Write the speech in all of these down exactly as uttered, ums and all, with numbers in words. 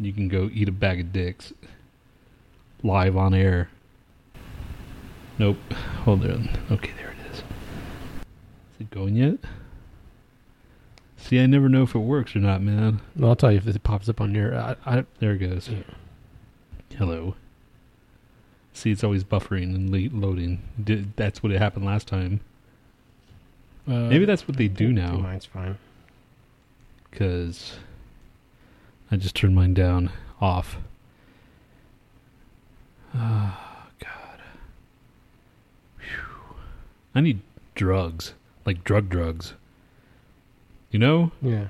you can go eat a bag of dicks live on air. Nope. Hold on. Okay, there it is. Is it going yet? See, I never know if it works or not, man. Well, I'll tell you if it pops up on your... I, I, there it goes. Yeah. Hello. See, it's always buffering and late loading. Did, that's what it happened last time. Uh, Maybe that's what they do now. Mine's fine. Because I just turned mine down. Off. Oh, God. Whew. I need drugs. Like drug drugs. You know? Yeah.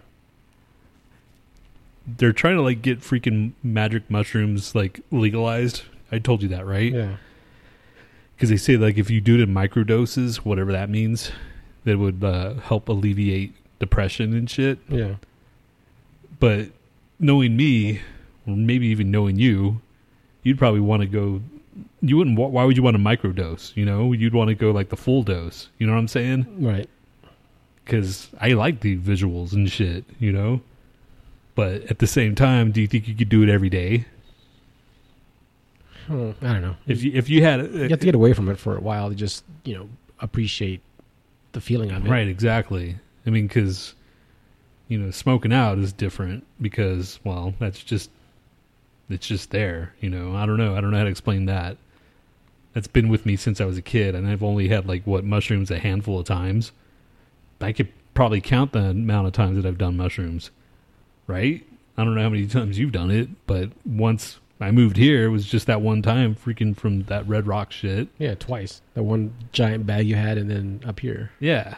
They're trying to, like, get freaking magic mushrooms, like, legalized. I told you that, right? Yeah. Because they say, like, if you do it in microdoses, whatever that means, that would uh, help alleviate depression and shit. Yeah. But knowing me, or maybe even knowing you, you'd probably want to go... You wouldn't... Why would you want a microdose, you know? You'd want to go, like, the full dose. You know what I'm saying? Right. Because I like the visuals and shit, you know? But at the same time, do you think you could do it every day? I don't know. If you, if you had... A, you have to get away from it for a while to just, you know, appreciate the feeling of it. Right, exactly. I mean, because, you know, smoking out is different because, well, that's just... It's just there, you know? I don't know. I don't know how to explain that. That's been with me since I was a kid, and I've only had, like, what, mushrooms a handful of times. I could probably count the amount of times that I've done mushrooms, right? I don't know how many times you've done it, but once I moved here, it was just that one time freaking from that Red Rock shit. Yeah, twice. That one giant bag you had and then up here. Yeah.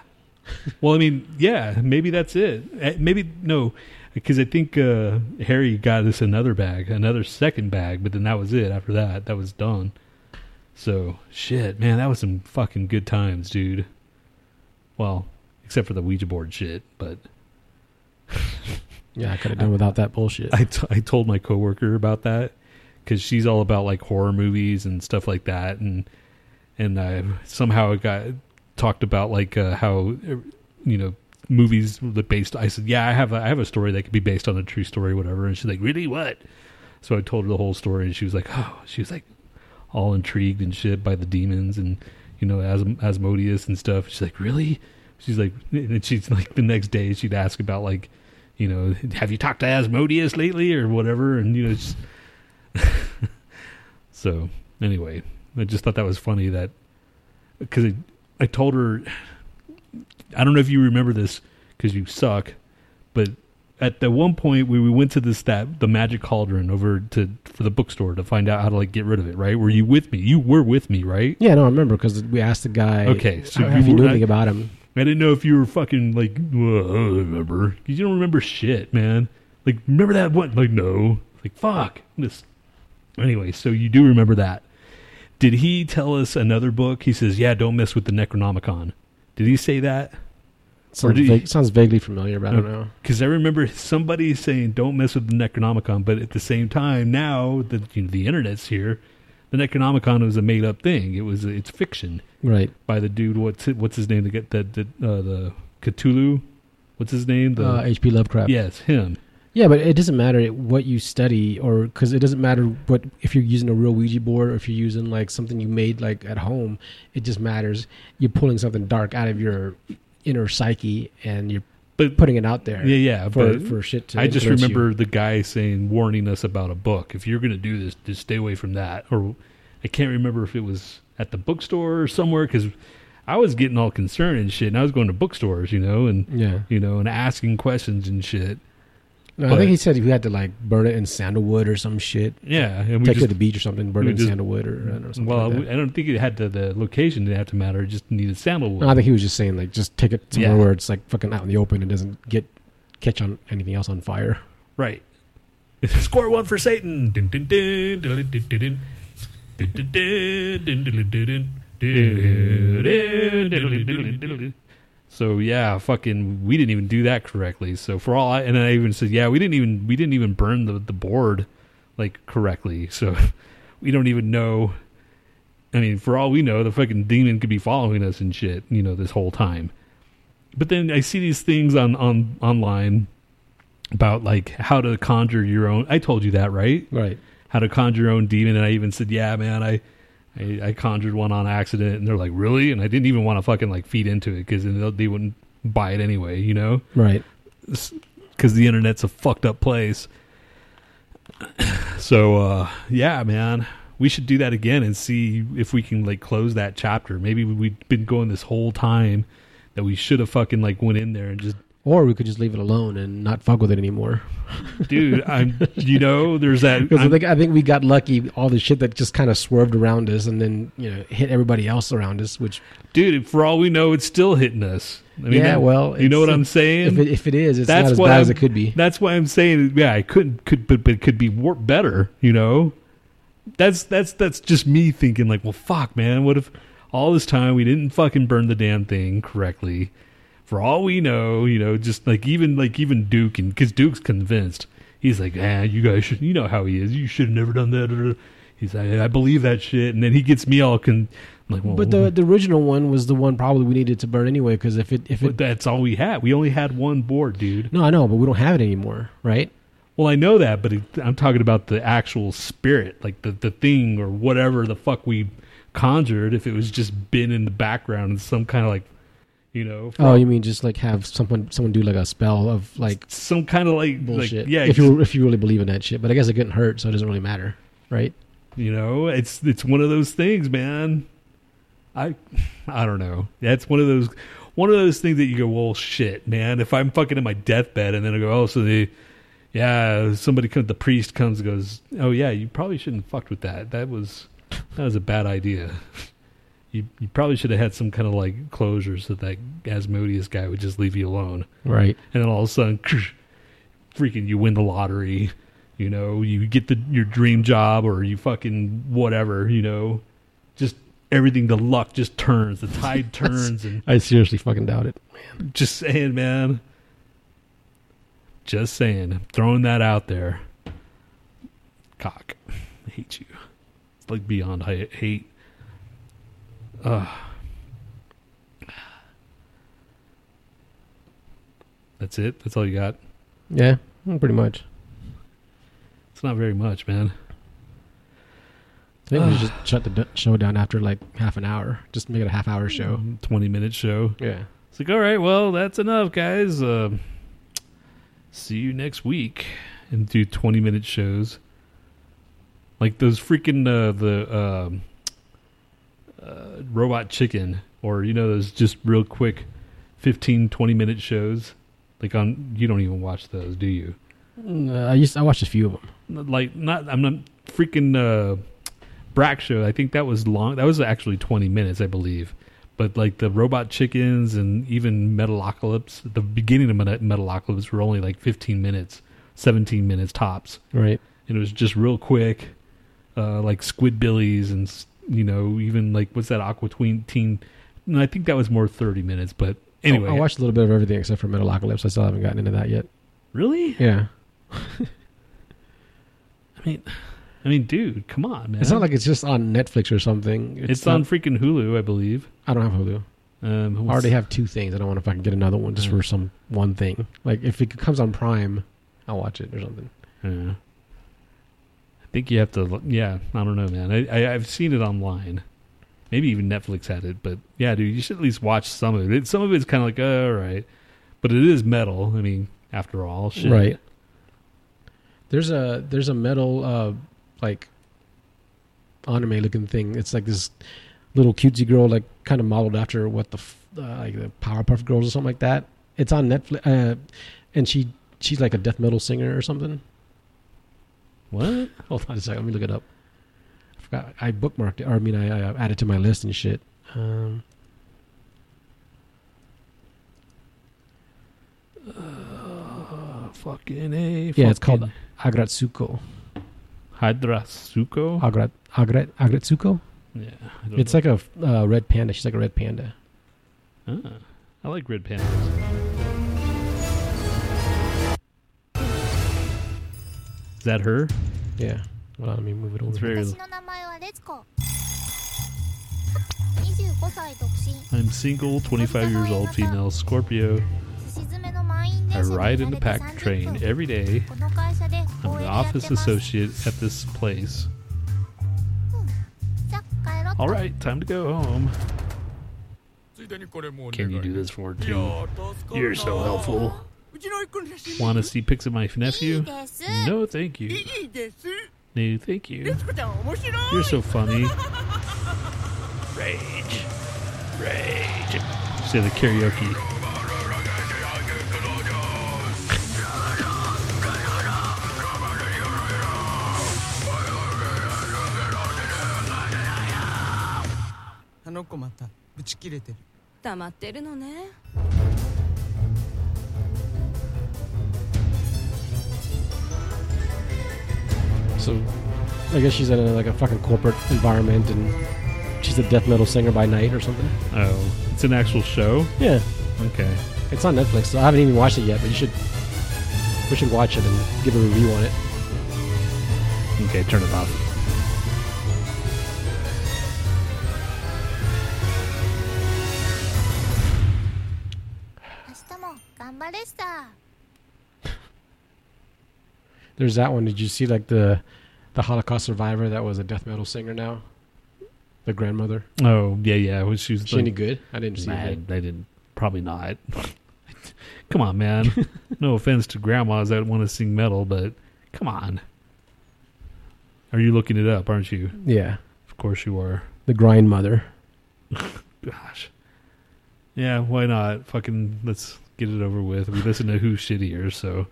Well, I mean, yeah, maybe that's it. Maybe, no, because I think uh, Harry got us another bag, another second bag, but then that was it after that. That was done. So, shit, man, that was some fucking good times, dude. Well... Except for the Ouija board shit, but... Yeah, I could have done without that bullshit. I, t- I told my coworker about that, because she's all about, like, horror movies and stuff like that, and and I somehow it got talked about, like, uh, how, you know, movies that based... I said, yeah, I have, a, I have a story that could be based on a true story or whatever, and she's like, really, what? So I told her the whole story, and she was like, oh, she was, like, all intrigued and shit by the demons and, you know, As- Asmodeus and stuff. She's like, really? She's like, and she's like, the next day she'd ask about, like, you know, have you talked to Asmodeus lately or whatever? And, you know, just... So anyway, I just thought that was funny that, because I, I told her, I don't know if you remember this because you suck, but at the one point we, we went to this, that the Magic Cauldron over to, for the bookstore to find out how to, like, get rid of it. Right. Were you with me? You were with me, right? Yeah, no, I remember because we asked the guy. Okay. So if you knew anything about him. I didn't know if you were fucking like, well, I don't remember. You don't remember shit, man. Like, remember that one? Like, no. Like, fuck. This. Anyway, so you do remember that. Did he tell us another book? He says, yeah, don't mess with the Necronomicon. Did he say that? Sounds, vague, he, sounds vaguely familiar, but I don't know. Because I remember somebody saying, don't mess with the Necronomicon, but at the same time, now that, you know, the internet's here, the Necronomicon was a made-up thing. It was it's fiction, right? By the dude, what's it, what's his name? To get that the, uh, the Cthulhu, what's his name? The uh, H P. Lovecraft. Yes, him. Yeah, but it doesn't matter what you study, or because it doesn't matter what if you're using a real Ouija board or if you're using like something you made like at home. It just matters you're pulling something dark out of your inner psyche and you're but, putting it out there. Yeah, yeah. For, but for shit to I just remember you. The guy saying, warning us about a book. If you're going to do this, just stay away from that. Or I can't remember if it was at the bookstore or somewhere because I was getting all concerned and shit. And I was going to bookstores, you know, and yeah. you know, and asking questions and shit. No, but, I think he said you had to like burn it in sandalwood or some shit. Yeah, and we take just, it to the beach or something, burn it in just, sandalwood or, or something. Well, like that. I don't think it had to, the location didn't have to matter. It just needed sandalwood. No, I think he was just saying like just take it somewhere yeah. where it's like fucking out in the open and doesn't get catch on anything else on fire. Right. Score one for Satan. Dun, dun, dun, dun, dun, dun, dun. Dun, dun, dun, dun, dun, dun, dun, dun. So yeah, fucking, we didn't even do that correctly. So for all I, and I even said, yeah, we didn't even, we didn't even burn the, the board like correctly. So we don't even know. I mean, for all we know, the fucking demon could be following us and shit, you know, this whole time. But then I see these things on, on online about like how to conjure your own. I told you that, right? Right. How to conjure your own demon. And I even said, yeah, man, I, I, I conjured one on accident. And they're like, really? And I didn't even want to fucking like feed into it because they wouldn't buy it anyway, you know? Right. Because the internet's a fucked up place. So, uh, yeah, man, we should do that again and see if we can like close that chapter. Maybe we've been going this whole time that we should have fucking like went in there and just. Or we could just leave it alone and not fuck with it anymore. Dude, I'm, you know, there's that. Because I think, I think we got lucky, all the shit that just kind of swerved around us and then, you know, hit everybody else around us, which. Dude, for all we know, it's still hitting us. I mean, yeah, that, well. You know what I'm saying? If it, if it is, it's that's not as bad I'm, as it could be. That's why I'm saying, yeah, it could, could but, but it could be warped better, you know? That's, that's, that's just me thinking, like, well, fuck, man, what if all this time we didn't fucking burn the damn thing correctly? For all we know, you know, just like even like even Duke, and because Duke's convinced, he's like, ah, you guys should, you know how he is. You should have never done that. He's like, I believe that shit, and then he gets me all con. I'm like, well, but the, the original one was the one probably we needed to burn anyway, because if it if it that's all we had, we only had one board, dude. No, I know, but we don't have it anymore, right? Well, I know that, but it, I'm talking about the actual spirit, like the the thing or whatever the fuck we conjured. If it was just been in the background and some kind of like. You know. From, oh, you mean just like have someone someone do like a spell of like some kind of like bullshit. Like, yeah, if you if you really believe in that shit, but I guess it couldn't hurt, so it doesn't really matter, right? You know, it's it's one of those things, man. I I don't know. That's one of those one of those things that you go, well, shit, man. If I'm fucking in my deathbed and then I go, oh, so the yeah, somebody comes, the priest comes and goes, oh yeah, you probably shouldn't have fucked with that. That was that was a bad idea. You, you probably should have had some kind of like closure so that Asmodeus guy would just leave you alone. Right. And then all of a sudden, freaking you win the lottery, you know, you get the your dream job or you fucking whatever, you know, just everything, the luck just turns, the tide turns. And I seriously fucking doubt it, man. Just saying, man. Just saying. I'm throwing that out there. Cock. I hate you. It's like beyond hate. Uh, that's it? That's all you got? Yeah, pretty much. It's not very much, man. I think uh, we just shut the show down after like half an hour. Just make it a half hour show. twenty minute show. Yeah. It's like, all right, well, that's enough, guys. Uh, see you next week. And do twenty minute shows. Like those freaking, uh, the... Uh, Uh, Robot Chicken, or you know those just real quick fifteen, twenty minute shows, like on, you don't even watch those, do you? Uh, I used I watched a few of them. Like not I'm not freaking uh, Brack show. I think that was long. That was actually twenty minutes, I believe. But like the Robot Chickens and even Metalocalypse, the beginning of Met- Metalocalypse were only like fifteen minutes, seventeen minutes tops. Right. And it was just real quick, uh, like Squidbillies and. You know, even like, what's that Aqua Tween Teen? No, I think that was more thirty minutes, but anyway. I watched a little bit of everything except for Metalocalypse. I still haven't gotten into that yet. Really? Yeah. I mean, I mean, dude, come on, man. It's not like it's just on Netflix or something. It's, it's not, on freaking Hulu, I believe. I don't have Hulu. Um, I already have two things. I don't want to fucking get another one just yeah. for some one thing. Like, if it comes on Prime, I'll watch it or something. Yeah. Think you have to, yeah, I don't know, man. I, I, I've seen it online. Maybe even Netflix had it, but yeah, dude, you should at least watch some of it. Some of it's kind of like, oh, all right. But it is metal. I mean, after all, shit. Right. There's a, there's a metal, uh, like, anime-looking thing. It's like this little cutesy girl, like, kind of modeled after what the, uh, like, the Powerpuff Girls or something like that. It's on Netflix, uh, and she she's like a death metal singer or something. What? Hold on a second. Let me look it up. I forgot. I bookmarked it. Or I mean, I, I added to my list and shit. Um, uh, fucking A. Fucking. Yeah, it's called Aggretsuko. Aggretsuko? Agret, Agret, Aggretsuko? Yeah. It's know. Like a uh, red panda. She's like a red panda. Ah, I like red pandas. Is that her? Yeah. Hold on, let me move it over. Very... I'm single, twenty-five years old, female, Scorpio. I ride in the pack train every day. I'm an office associate at this place. All right, time to go home. Can you do this for two? You're so helpful. Want to see pics of my nephew? No, thank you. No, thank you. You're so funny. Rage. Rage. Say the karaoke. So, I guess she's at a, like a fucking corporate environment, and she's a death metal singer by night or something. Oh, it's an actual show? Yeah. Okay. It's on Netflix, so I haven't even watched it yet, but you should, we should watch it and give a review on it. Okay, turn it off. There's that one. Did you see like the the Holocaust survivor that was a death metal singer now? The grandmother. Oh yeah, yeah. Was she, was she like, any good? I didn't see it. They didn't. Probably not. Come on, man. No offense to grandmas that want to sing metal, but come on. Are you looking it up? Aren't you? Yeah. Of course you are. The grandmother. Gosh. Yeah. Why not? Fucking. Let's. Get it over with. We listen to Who's Shittier, so.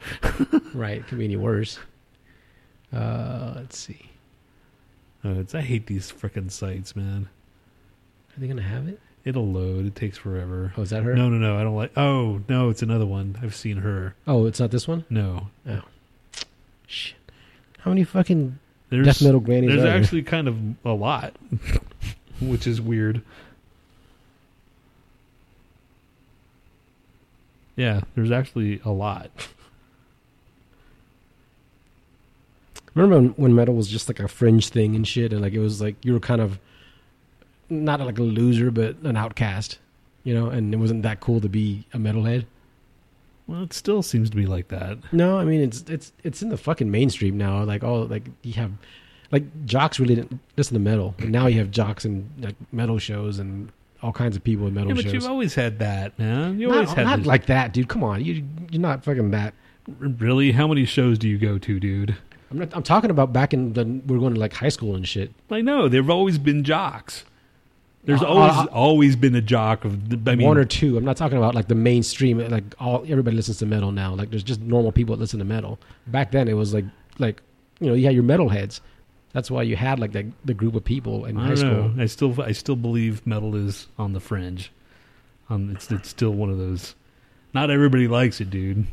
Right. Could be any worse. Uh, let's see. Oh, it's, I hate these frickin' sites, man. Are they going to have it? It'll load. It takes forever. Oh, is that her? No, no, no. I don't like. Oh, no. It's another one. I've seen her. Oh, it's not this one? No. Oh. Shit. How many fucking there's, death metal grannies there's are There's actually there? Kind of a lot, which is weird. Yeah, there's actually a lot. Remember when metal was just like a fringe thing and shit, and like it was like you were kind of not like a loser, but an outcast, you know? And it wasn't that cool to be a metalhead. Well, it still seems to be like that. No, I mean it's it's it's in the fucking mainstream now. Like all like you have like jocks really didn't listen to metal, and now you have jocks in like metal shows and. All kinds of people in metal yeah, but shows. You've always had that, man. You always not, had not this. Like that, dude. Come on, you you're not fucking that. Really? How many shows do you go to, dude? I'm not. I'm talking about back in the we were going to like high school and shit. I know there've always been jocks. There's uh, always uh, always been a jock of I mean, one or two. I'm not talking about like the mainstream. Like all everybody listens to metal now. Like there's just normal people that listen to metal. Back then it was like like you know you had your metalheads. That's why you had like that, the group of people in I high school. Know. I still, I still believe metal is on the fringe. Um, it's it's still one of those. Not everybody likes it, dude.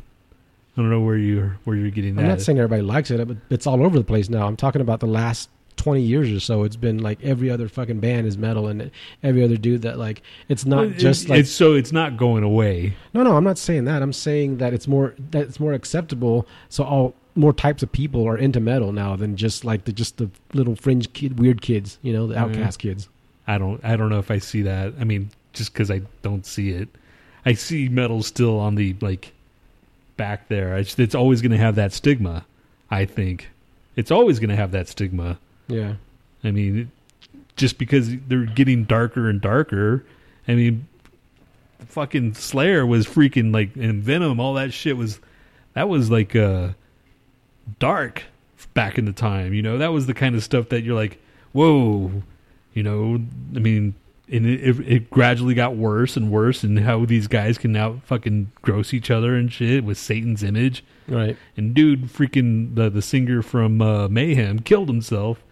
I don't know where you're where you're getting that. I'm not saying everybody likes it, but it's all over the place now. I'm talking about the last twenty years or so. It's been like every other fucking band is metal, and every other dude that like it's not well, just it, like it's, so it's not going away. No, no, I'm not saying that. I'm saying that it's more that it's more acceptable. So all. More types of people are into metal now than just like the just the little fringe kid, weird kids, you know, the outcast yeah. kids. I don't, I don't know if I see that. I mean, just because I don't see it, I see metal still on the like back there. It's, it's always going to have that stigma. I think it's always going to have that stigma. Yeah. I mean, it, just because they're getting darker and darker. I mean, fucking Slayer was freaking like, and Venom, all that shit was, that was like uh dark back in the time, you know, that was the kind of stuff that you're like, whoa, you know, I mean, and it, it, it gradually got worse and worse, and how these guys can now fucking gross each other and shit with Satan's image. Right. And dude, freaking the, the singer from uh, Mayhem killed himself,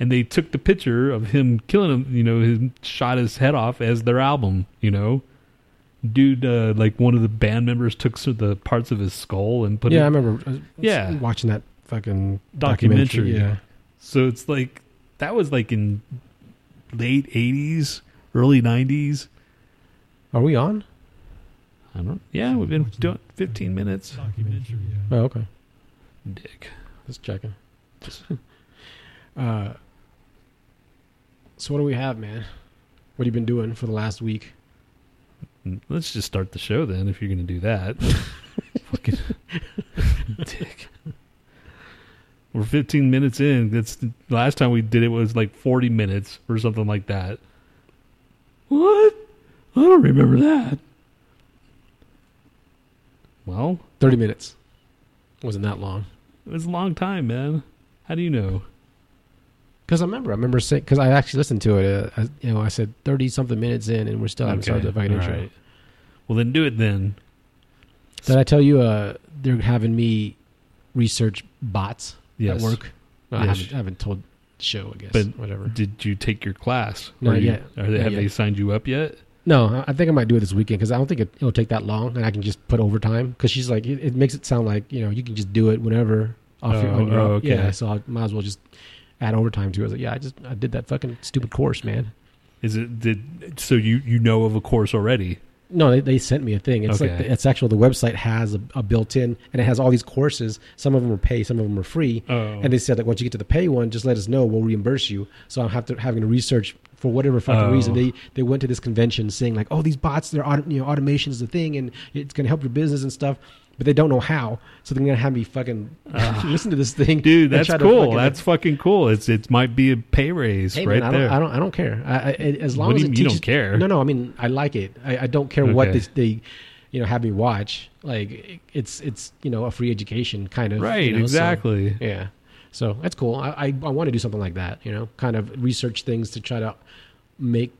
and they took the picture of him killing him, you know, his, shot his head off as their album, you know. Dude, uh, like one of the band members took the parts of his skull and put. Yeah, it, I remember. I was yeah, watching that fucking documentary. documentary yeah. yeah, so it's like that was like in late eighties, early nineties. Are we on? I don't. Yeah, we've been doing fifteen minutes. Documentary. Yeah. Oh, okay. Dick, just checking. uh, so what do we have, man? What have you been doing for the last week? Let's just start the show then, if you're going to do that. Fucking dick. We're fifteen minutes in. That's the last time we did it was like forty minutes or something like that. What? I don't remember that. Well, thirty minutes. Wasn't that long. It was a long time, man. How do you know? Because I remember, I remember saying, because I actually listened to it. Uh, I, you know, I said thirty something minutes in, and we're still haven't started the fucking intro. Right. Well, then do it. Then did I tell you? Uh, they're having me research bots yes. at work. Yes. I, haven't, I haven't told the show, I guess. But whatever. Did you take your class? Not are you, yet. Are they, Not have yet. They signed you up yet? No, I think I might do it this weekend because I don't think it, it'll take that long, and I can just put overtime. Because she's like, it, it makes it sound like you know you can just do it whenever. Off oh, your own. Oh, okay. Yeah, so I might as well just add overtime to it. I was like, yeah, I just I did that fucking stupid course, man. Is it did so you, you know of a course already? No, they, they sent me a thing. It's okay. like the, it's actual. The website has a, a built-in, and it has all these courses. Some of them are pay, some of them are free. Oh. And they said that once you get to the pay one, just let us know. We'll reimburse you. So I'm have to having to research for whatever fucking oh. reason. They they went to this convention saying like, oh, these bots, they're auto, you know automation's the thing, and it's going to help your business and stuff. But they don't know how, so they're gonna have me fucking uh, listen to this thing, dude. That's cool. Fucking, that's fucking cool. It's it might be a pay raise hey, right man, I there. Don't, I don't. I don't care. I, I, as long what as do you, it teaches, you don't care. No, no. I mean, I like it. I, I don't care okay. what they, they, you know, have me watch. Like it's it's you know a free education kind of right. You know, exactly. So, yeah. So that's cool. I I, I want to do something like that. You know, kind of research things to try to make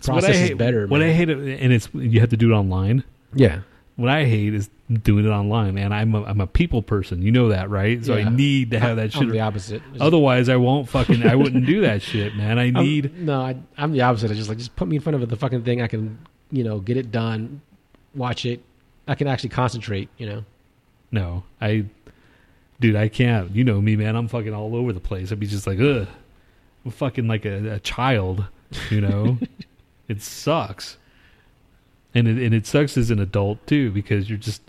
it's processes what hate, better. What man. I hate, and it's you have to do it online. Yeah. What I hate is doing it online, and I'm a, I'm a people person. You know that, right? So yeah. I need to have that shit. I'm the opposite. Otherwise, I won't fucking, I wouldn't do that shit, man. I need. I'm, no, I, I'm the opposite. I just like, just put me in front of the fucking thing. I can, you know, get it done, watch it. I can actually concentrate, you know? No, I, dude, I can't. You know me, man. I'm fucking all over the place. I'd be just like, ugh. I'm fucking like a, a child, you know? It sucks. And it, and it sucks as an adult, too, because you're just...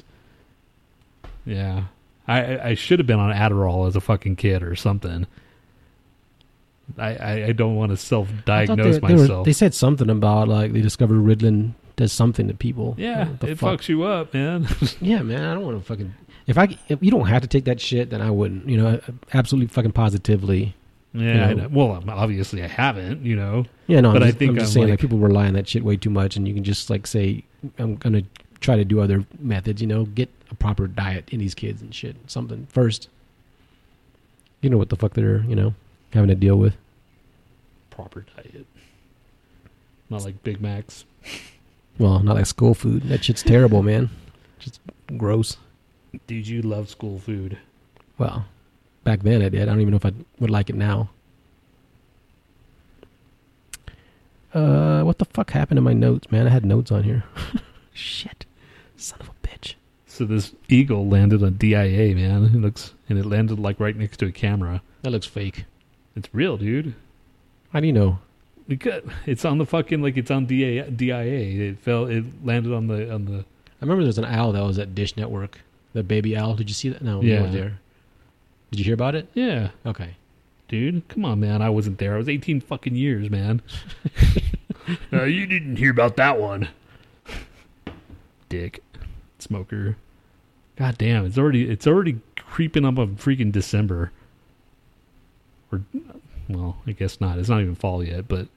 Yeah. I, I should have been on Adderall as a fucking kid or something. I, I, I don't want to self-diagnose they, myself. They, were, they said something about, like, they discovered Ritalin does something to people. Yeah, what the it fuck? Fucks you up, man. Yeah, man, I don't want to fucking... If I if you don't have to take that shit, then I wouldn't. You know, absolutely fucking positively... Yeah, you know? I well, obviously I haven't, you know. Yeah, no, but I'm just, I think I'm just I'm saying like, like people rely on that shit way too much, and you can just like say, I'm gonna try to do other methods, you know, get a proper diet in these kids and shit, something first. You know what the fuck they're, you know, having to deal with. Proper diet, not like Big Macs. Well, not like school food. That shit's terrible, man. Just gross. Dude, you love school food. Well. Back then I did. I don't even know if I would like it now. Uh, what the fuck happened to my notes, man? I had notes on here. Shit. Son of a bitch. So this eagle landed on D I A, man. It looks, and it landed like right next to a camera. That looks fake. It's real, dude. How do you know? Because it's on the fucking, like it's on D I A. It fell, it landed on the, on the. I remember there's an owl that was at Dish Network. The baby owl. Did you see that? No, yeah. You weren't there. Did you hear about it? Yeah. Okay. Dude, come on, man. I wasn't there. I was eighteen fucking years, man. uh, you didn't hear about that one. Dick. Smoker. God damn. It's already, it's already creeping up on freaking December. Or, well, I guess not. It's not even fall yet, but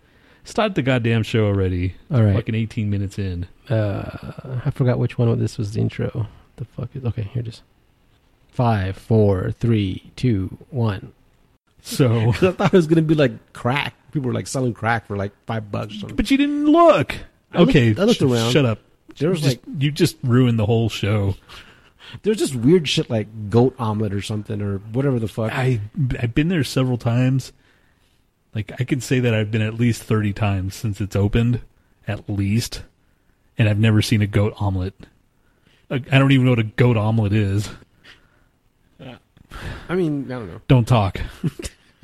start the goddamn show already. All right. Fucking eighteen minutes in. Uh, I forgot which one. This was the intro. The fuck is... Okay, here it is. Five, four, three, two, one. So I thought it was gonna be like crack. People were like selling crack for like five bucks. Or something. But you didn't look. I okay, looked, I looked around. Shut up. There was just, like you just ruined the whole show. There's just weird shit like goat omelet or something or whatever the fuck. I I've been there several times. Like I can say that I've been at least thirty times since it's opened, at least, and I've never seen a goat omelet. I don't even know what a goat omelet is. I mean, I don't know. Don't talk.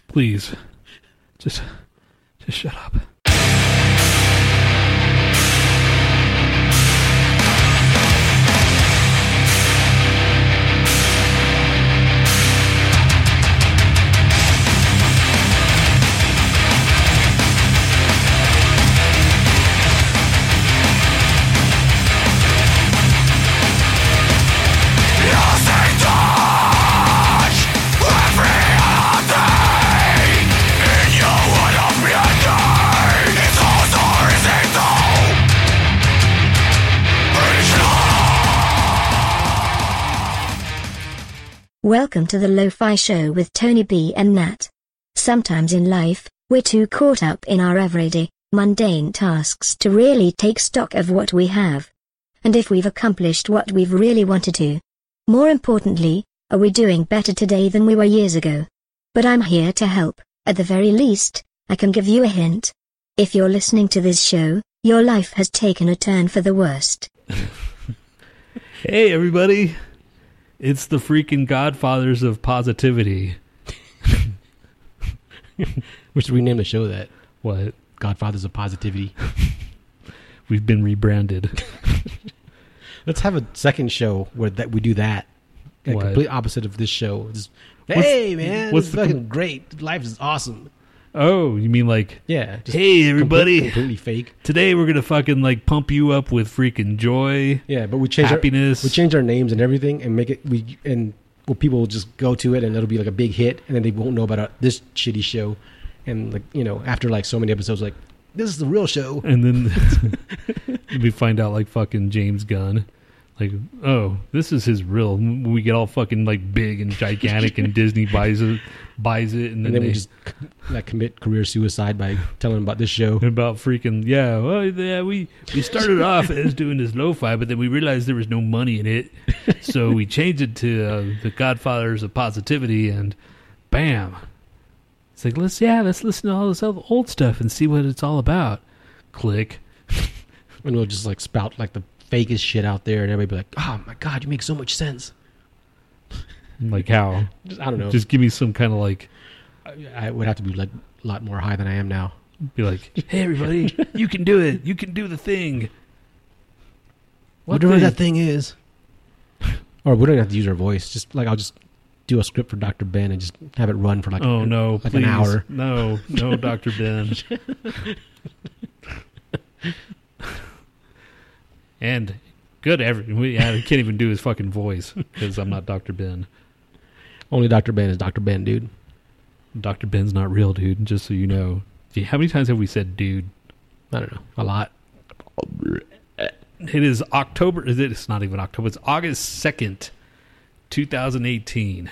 Please. Just just shut up. Welcome to the Lo-Fi Show with Tony B and Nhat. Sometimes in life, we're too caught up in our everyday, mundane tasks to really take stock of what we have, and if we've accomplished what we've really wanted to. More importantly, are we doing better today than we were years ago? But I'm here to help. At the very least, I can give you a hint. If you're listening to this show, your life has taken a turn for the worst. Hey everybody! It's the freaking Godfathers of Positivity. We should rename the show that. What? Godfathers of Positivity. We've been rebranded. Let's have a second show where that we do that. The complete opposite of this show. Just, hey, what's, man, what's this the fucking com- great. Life is awesome. Oh, you mean like... Yeah. Hey, everybody. Completely, completely fake. Today we're going to fucking like pump you up with freaking joy. Yeah, but we change happiness. Our, we change our names and everything and make it... We and well, people will just go to it and it'll be like a big hit and then they won't know about our, this shitty show. And like, you know, after like so many episodes, like, this is the real show. And then we find out like fucking James Gunn. Like, oh, this is his real. We get all fucking like big and gigantic, and Disney buys it, buys it, and then, and then they, we just like commit career suicide by telling them about this show. About freaking yeah, well, yeah. We we started off as doing this lo-fi, but then we realized there was no money in it, so we changed it to uh, the Godfathers of Positivity, and bam, it's like let's yeah, let's listen to all this old stuff and see what it's all about. Click, and we'll just like spout like the fakest shit out there, and everybody be like, oh my god, you make so much sense. Like how? Just, I don't know. Just give me some kind of like... I would have to be like a lot more high than I am now. Be like, hey everybody, you can do it. You can do the thing. What Whatever thing? That thing is. Or we don't have to use our voice. Just like I'll just do a script for Doctor Ben and just have it run for like, oh, a, no, like please. An hour. No, no, Doctor Ben. And good every I can't even do his fucking voice because I'm not Doctor Ben. Only Doctor Ben is Doctor Ben, dude. Doctor Ben's not real, dude, just so you know. Gee, how many times have we said dude? I don't know. A lot. It is October. Is it? It's not even October. It's August second, two thousand eighteen.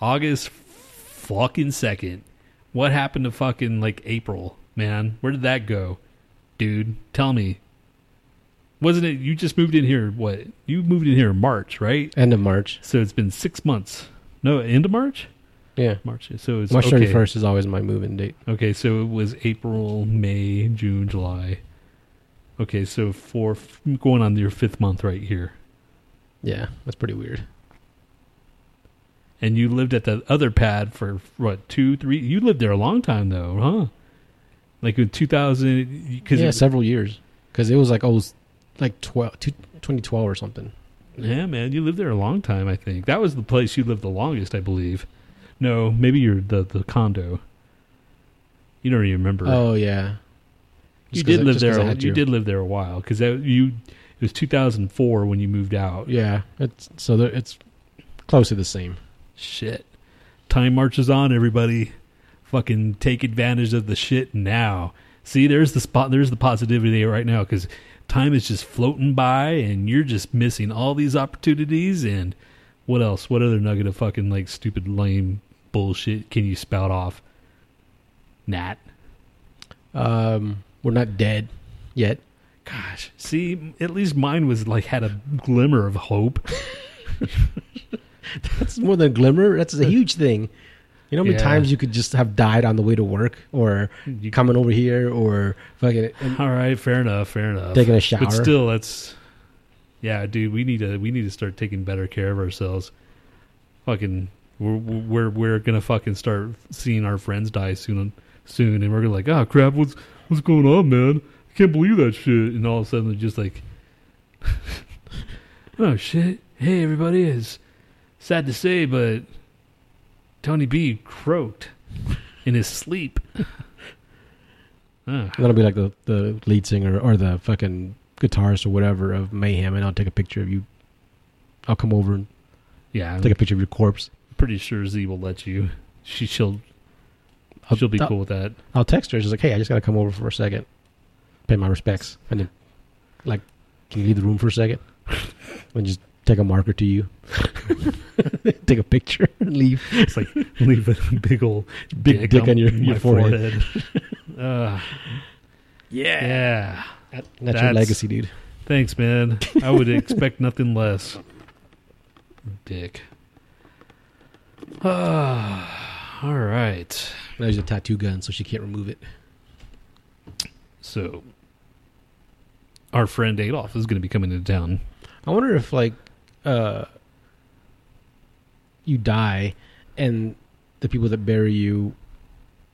August fucking second. What happened to fucking like April, man? Where did that go? Dude, tell me. Wasn't it, you just moved in here, what? You moved in here in March, right? End of March. So it's been six months. No, end of March? Yeah. March. So it's March okay. thirty-first is always my move-in date. Okay, so it was April, May, June, July. Okay, so four, going on your fifth month right here. Yeah, that's pretty weird. And you lived at that other pad for, what, two, three? You lived there a long time, though, huh? Like in two thousand. Cause yeah, it, several years. Because it was like almost... Like twelve, twenty twelve or something. Yeah, man. You lived there a long time, I think. That was the place you lived the longest, I believe. No, maybe you're the, the condo. You don't even remember. Oh, yeah. You did, I, live there a, you did live there a while because it was two thousand four when you moved out. Yeah. It's, so there, it's close to the same. Shit. Time marches on, everybody. Fucking take advantage of the shit now. See, there's the spot. There's the positivity right now because... Time is just floating by, and you're just missing all these opportunities. And what else? What other nugget of fucking like stupid, lame bullshit can you spout off? Nhat. Um, we're not dead yet. Gosh, see, at least mine was like had a glimmer of hope. That's more than a glimmer. That's a huge thing. You know how many yeah. times you could just have died on the way to work or you, coming over here or fucking... All right, fair enough, fair enough. Taking a shower. But still, that's... Yeah, dude, we need to we need to start taking better care of ourselves. Fucking... We're we're, we're going to fucking start seeing our friends die soon, soon and we're going to be like, oh, crap, what's, what's going on, man? I can't believe that shit. And all of a sudden, just like... Oh, shit. Hey, everybody, it's sad to say, but... Tony B croaked in his sleep. Oh. That'll be like the, the lead singer or the fucking guitarist or whatever of Mayhem, and I'll take a picture of you. I'll come over and yeah, take a picture of your corpse. Pretty sure Z will let you. She, she'll I'll, she'll be I'll, cool with that. I'll text her. She's like, hey, I just got to come over for a second. Pay my respects. And then, like, can you leave the room for a second? And just take a marker to you. Take a picture and leave. It's like, leave a big old big dick, dick on, on your, your forehead. forehead. uh, yeah. yeah. That's, That's your legacy, dude. Thanks, man. I would expect nothing less. Dick. Uh, all right. There's a tattoo gun, so she can't remove it. So, our friend Adolf is going to be coming into town. I wonder if, like, uh, you die, and the people that bury you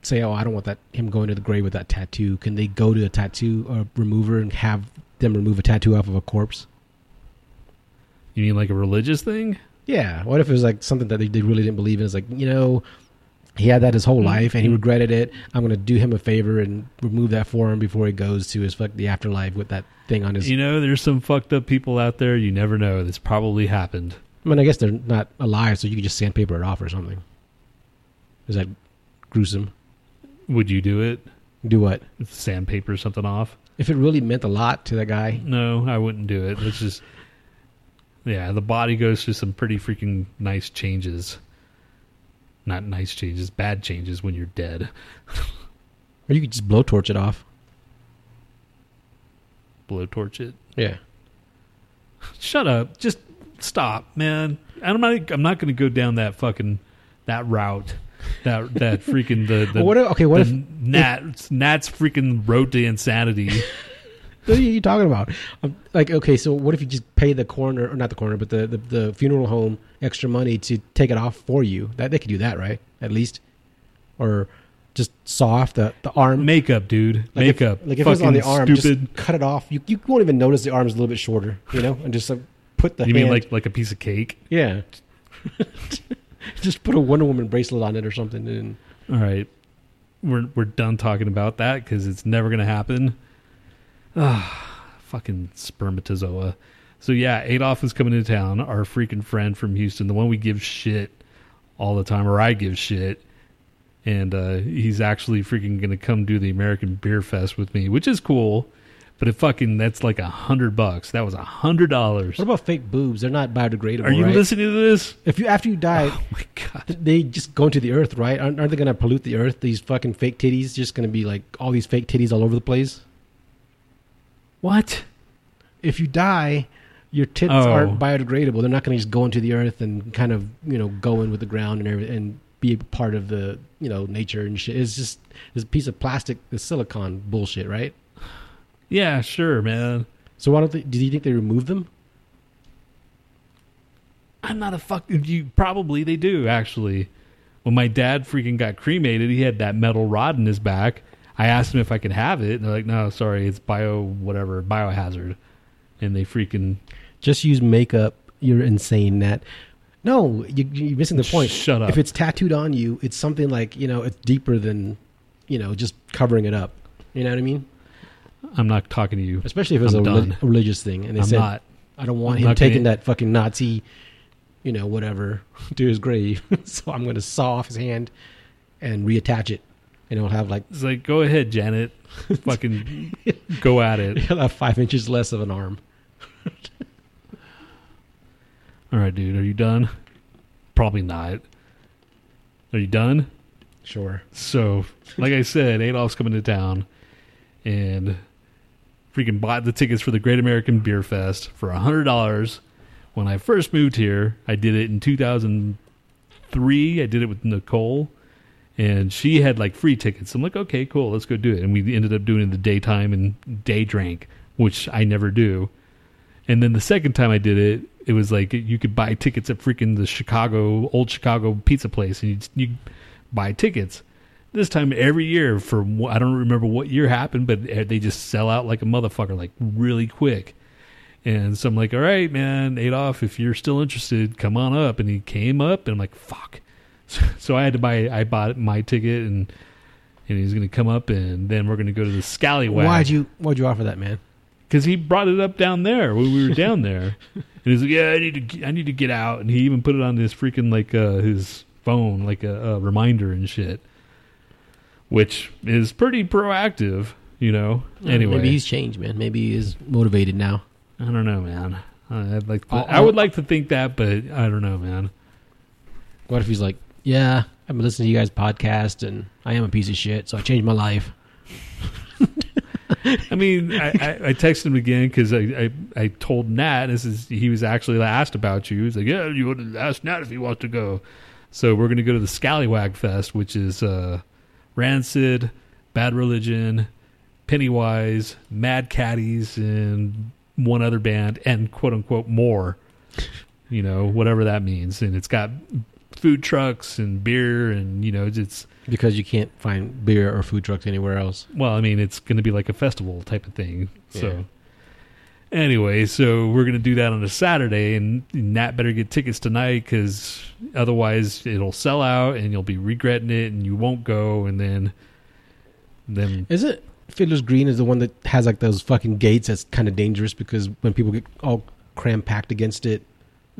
say, "Oh, I don't want that him going to the grave with that tattoo." Can they go to a tattoo uh, remover and have them remove a tattoo off of a corpse? You mean like a religious thing? Yeah. What if it was like something that they, they really didn't believe in? It's like, you know, he had that his whole life and he regretted it. I'm going to do him a favor and remove that for him before he goes to his fuck the afterlife with that thing on his... You know, there's some fucked up people out there. You never know. This probably happened. I mean, I guess they're not alive, so you could just sandpaper it off or something. Is that gruesome? Would you do it? Do what? Sandpaper something off? If it really meant a lot to that guy? No, I wouldn't do it. It's just... Yeah, the body goes through some pretty freaking nice changes. Not nice changes, bad changes when you're dead. Or you could just blowtorch it off. Blowtorch it? Yeah. Shut up. Just stop, man. I'm not I'm not going to go down that fucking that route. That that freaking the, the what if, okay, what the if Nhat's Nat's freaking road to insanity. What are you talking about? Um, like, okay, so what if you just pay the coroner, or not the coroner, but the, the, the funeral home extra money to take it off for you? That they could do that, right? At least, or just saw off the, the arm. Makeup, dude. Like Makeup. If, like if it was on the arm, stupid. Just cut it off. You you won't even notice the arm is a little bit shorter, you know, and just like put the. You hand. mean like like a piece of cake? Yeah. Just put a Wonder Woman bracelet on it or something. And all right, we're we're done talking about that because it's never gonna happen. Ah, fucking spermatozoa. So yeah, Adolf is coming into town. Our freaking friend from Houston, the one we give shit all the time, or I give shit. And uh, he's actually freaking going to come do the American Beer Fest with me, which is cool. But it fucking, that's like a hundred bucks. That was a hundred dollars. What about fake boobs? They're not biodegradable. Are you right? listening to this? If you after you die, oh my God, they just go into the earth, right? Aren't, aren't they going to pollute the earth? These fucking fake titties, just going to be like all these fake titties all over the place. What? If you die, your tits oh. aren't biodegradable. They're not going to just go into the earth and kind of, you know, go in with the ground and everything, and be a part of the, you know, nature and shit. It's just this piece of plastic, this silicone bullshit, right? Yeah, sure, man. So why don't they? Do you think they remove them? I'm not a fuck. You probably they do actually. When my dad freaking got cremated, he had that metal rod in his back. I asked them if I could have it, and they're like, "No, sorry, it's bio whatever, biohazard," and they freaking just use makeup. You're insane, Nhat. No, you, you're missing the point. Shut up. If it's tattooed on you, it's something like, you know, it's deeper than, you know, just covering it up. You know what I mean? I'm not talking to you. Especially if it's a, relig- a religious thing, and they I'm said, not, "I don't want I'm him taking gonna... that fucking Nazi, you know, whatever, to his grave." So I'm going to saw off his hand and reattach it. And it'll have like... It's like, go ahead, Janet. Fucking go at it. It'll have five inches less of an arm. All right, dude. Are you done? Probably not. Are you done? Sure. So, like I said, Adolf's coming to town. And freaking bought the tickets for the Great American Beer Fest for one hundred dollars. When I first moved here, I did it in two thousand three. I did it with Nicole. And she had like free tickets. I'm like, okay, cool, let's go do it. And we ended up doing it in the daytime and day drank, which I never do. And then the second time I did it, it was like you could buy tickets at freaking the Chicago, old Chicago pizza place, and you you buy tickets. This time every year for, I don't remember what year happened, but they just sell out like a motherfucker, like really quick. And so I'm like, all right, man, Adolf, if you're still interested, come on up. And he came up, and I'm like, fuck. So I had to buy, I bought my ticket, and and he's going to come up, and then we're going to go to the Scallywag. Why'd you, why'd you offer that, man? Because he brought it up down there when we were down there. And he's like, yeah, I need to, I need to get out. And he even put it on his freaking, like, uh, his phone, like a, a reminder and shit, which is pretty proactive, you know. Yeah, anyway. Maybe he's changed, man. Maybe he's motivated now. I don't know, man. I'd like to, I would like to think that, but I don't know, man. What if he's like, yeah, I've been listening to you guys' podcast, and I am a piece of shit, so I changed my life. I mean, I, I, I texted him again because I, I, I told Nhat, this is, he was actually asked about you. He's like, yeah, you would ask Nhat if he wants to go. So we're going to go to the Scallywag Fest, which is uh, Rancid, Bad Religion, Pennywise, Mad Caddies, and one other band, and quote-unquote more, you know, whatever that means. And it's got food trucks and beer and, you know, it's... Because you can't find beer or food trucks anywhere else. Well, I mean, it's going to be like a festival type of thing. Yeah. So anyway, so we're going to do that on a Saturday, and Nhat better get tickets tonight because otherwise it'll sell out and you'll be regretting it and you won't go. And then... then Is it Fiddler's Green is the one that has like those fucking gates that's kind of dangerous because when people get all cram-packed against it,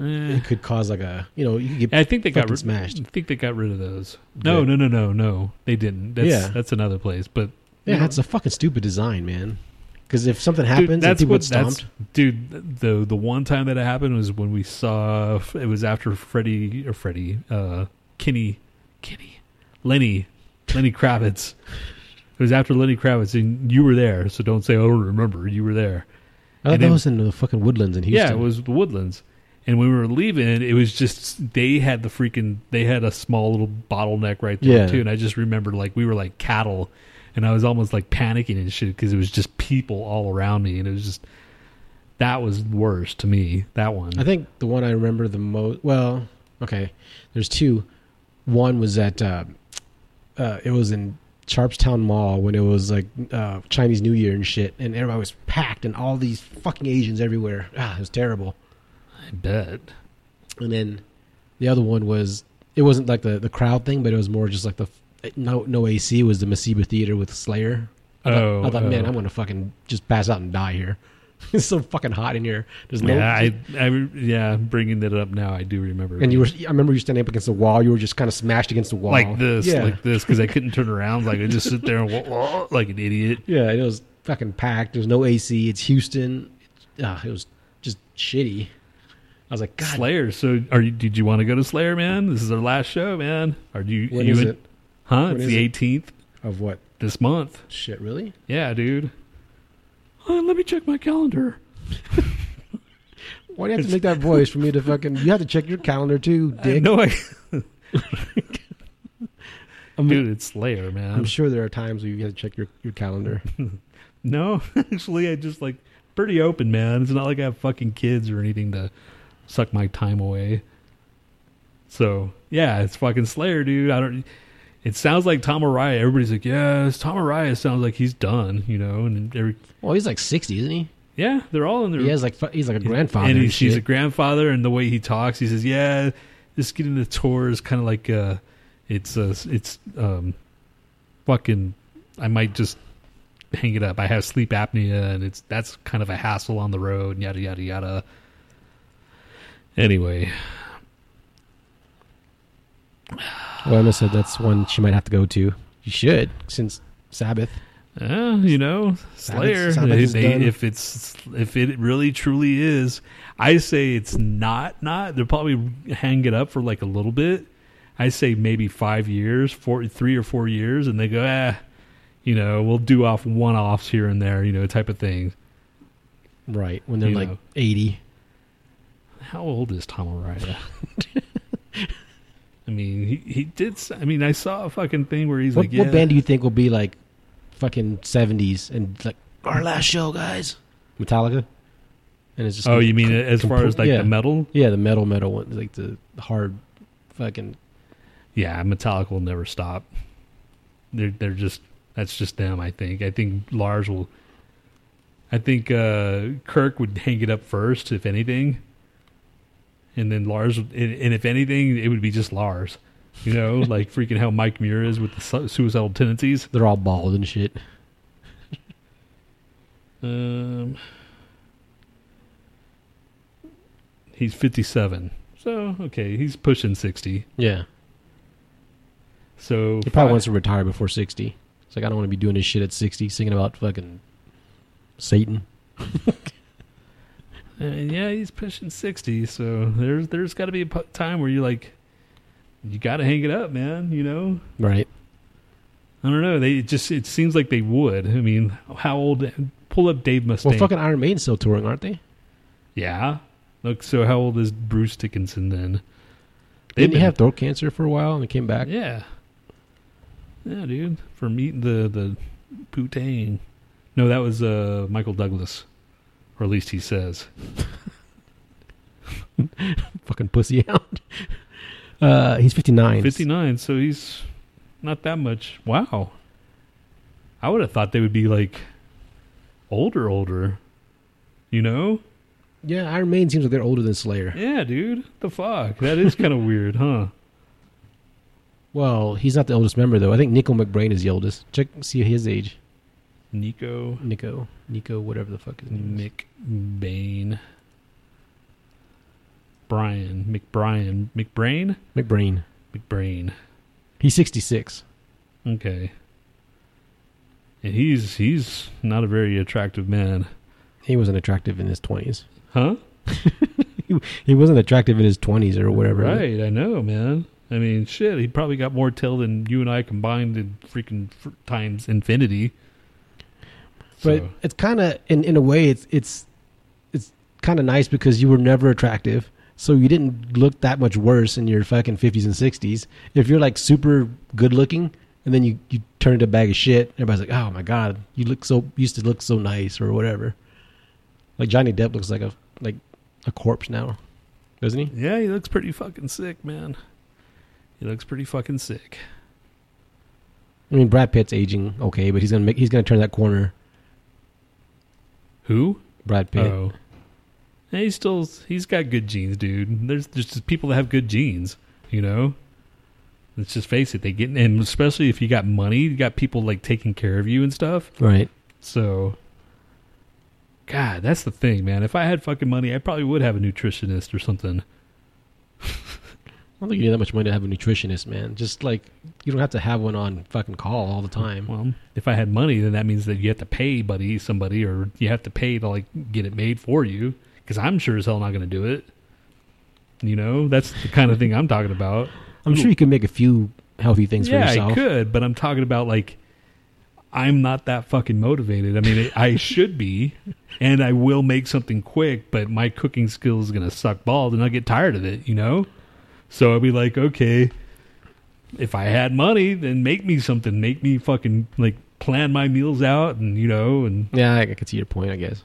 it could cause like a, you know, you could get I think they got rid- smashed. I think they got rid of those. No, yeah. no, no, no, no. They didn't. That's, yeah. that's another place. But yeah, know. That's a fucking stupid design, man. Because if something happens, dude, that's and people what, get stomped. That's, dude, the the one time that it happened was when we saw, it was after Freddie, or Freddie, uh, Kenny, Kenny, Lenny, Lenny Kravitz. It was after Lenny Kravitz, and you were there. So don't say, oh, I don't remember. You were there. I thought that was in the fucking Woodlands in Houston. Yeah, it was the Woodlands. And when we were leaving, it was just, they had the freaking, they had a small little bottleneck right there, yeah. too. And I just remember, like, we were like cattle. And I was almost, like, panicking and shit because it was just people all around me. And it was just, that was worse to me, that one. I think the one I remember the most, well, okay, there's two. One was at, uh, uh, it was in Sharpstown Mall when it was, like, uh, Chinese New Year and shit. And everybody was packed and all these fucking Asians everywhere. Ah, it was terrible. I bet. And then the other one was, it wasn't like the, the crowd thing, but it was more just like the, no no A C was the Masiba Theater with Slayer. I oh. Thought, I thought, oh. man, I'm going to fucking just pass out and die here. It's so fucking hot in here. There's no. Yeah, I, I, yeah, bringing that up now, I do remember. And you were, I remember you standing up against the wall. You were just kind of smashed against the wall. Like this, yeah. like this, because I couldn't turn around. Like I just sit there and whoa, whoa, like an idiot. Yeah, it was fucking packed. There's no A C. It's Houston. It, uh, it was just shitty. I was like, God. Slayer. So, are you? Did you want to go to Slayer, man? This is our last show, man. Are you? When you is in, it? Huh? When it's the eighteenth of what this month? Shit, really? Yeah, dude. Oh, let me check my calendar. Why do you have to make that voice for me to fucking? You have to check your calendar too, dick. No, I. Know I dude, it's Slayer, man. I'm sure there are times where you have to check your your calendar. No, actually, I just like pretty open, man. It's not like I have fucking kids or anything to. Suck my time away. So yeah, it's fucking Slayer, dude. I don't. It sounds like Tom Araya. Everybody's like, yes, Tom Araya sounds like he's done, you know. And every well, he's like sixty, isn't he? Yeah, they're all in their. He has like he's like a grandfather, and, he, and he's a grandfather. And the way he talks, he says, "Yeah, this getting the tour is kind of like uh, it's uh, it's um, fucking. I might just hang it up. I have sleep apnea, and it's that's kind of a hassle on the road, and yada yada yada." Anyway. Well, Emma said that's one she might have to go to. You should, since Sabbath. Uh, you know, Slayer. Sabbath, Sabbath they, if it's if it really truly is, I say it's not not. They'll probably hang it up for like a little bit. I say maybe five years, four, three or four years, and they go, ah, eh, you know, we'll do off one-offs here and there, you know, type of thing. Right, when they're you like know. eighty. How old is Tom Araya? I mean, he, he did. I mean, I saw a fucking thing where he's what, like, yeah. What band do you think will be like fucking seventies and like, our last show, guys? Metallica? And it's just. Oh, like, you mean com- as far comp- as like yeah. the metal? Yeah, the metal, metal one. Like the hard fucking. Yeah, Metallica will never stop. They're, they're just. That's just them, I think. I think Lars will. I think uh, Kirk would hang it up first, if anything. And then Lars, and, and if anything, it would be just Lars, you know, like freaking how Mike Muir is with the su- suicidal tendencies. They're all bald and shit. um, he's fifty-seven, so okay, he's pushing sixty. Yeah. So he probably five, wants to retire before sixty. It's like I don't want to be doing this shit at sixty, singing about fucking Satan. And yeah, he's pushing sixty, so there's there's got to be a time where you like, you got to hang it up, man, you know? Right. I don't know. They just, it seems like they would. I mean, how old? Pull up Dave Mustaine. Well, fucking Iron Maiden's still touring, aren't they? Yeah. Look, so how old is Bruce Dickinson then? They've Didn't been, he have throat cancer for a while and it came back? Yeah. Yeah, dude. From eating the, the poutine. No, that was uh, Michael Douglas. Or at least he says. Fucking pussy out. Uh, he's fifty-nine. fifty-nine, so he's... Not that much. Wow. I would have thought they would be like older, older. You know? Yeah, Iron Maiden seems like they're older than Slayer. Yeah, dude. What the fuck? That is kind of weird, huh? Well, he's not the oldest member, though. I think Nico McBrain is the oldest. Check see his age. Nico. Nico. Nico, whatever the fuck his name is. McBain. Brian. McBrian. McBrain? McBrain. McBrain. He's sixty-six. Okay. And he's he's not a very attractive man. He wasn't attractive in his twenties. Huh? he, he wasn't attractive in his twenties or whatever. Right, I know, man. I mean, shit, he probably got more tail than you and I combined in freaking fr- times infinity. But so. It's kind of, in, in a way, it's it's it's kind of nice because you were never attractive. So you didn't look that much worse in your fucking fifties and sixties. If you're like super good looking and then you, you turn into a bag of shit, everybody's like, oh my God, you look so, used to look so nice or whatever. Like Johnny Depp looks like a, like a corpse now, doesn't he? Yeah, he looks pretty fucking sick, man. He looks pretty fucking sick. I mean, Brad Pitt's aging okay, but he's going to make, he's going to turn that corner. Who? Brad Pitt. Oh. And he's still, he's got good genes, dude. There's, there's just people that have good genes, you know? Let's just face it. They get, and especially if you got money, you got people like taking care of you and stuff. Right. So, God, that's the thing, man. If I had fucking money, I probably would have a nutritionist or something. I don't think you need that much money to have a nutritionist, man. Just like, you don't have to have one on fucking call all the time. Well, if I had money, then that means that you have to pay buddy, somebody, or you have to pay to like get it made for you. Because I'm sure as hell not going to do it. You know, that's the kind of thing I'm talking about. I'm sure you can make a few healthy things yeah, for yourself. Yeah, I could, but I'm talking about like, I'm not that fucking motivated. I mean, it, I should be, and I will make something quick, but my cooking skills is going to suck balls and I'll get tired of it, you know? So I'll be like, okay, if I had money, then make me something. Make me fucking like plan my meals out and, you know, and. Yeah, I, I could see your point, I guess.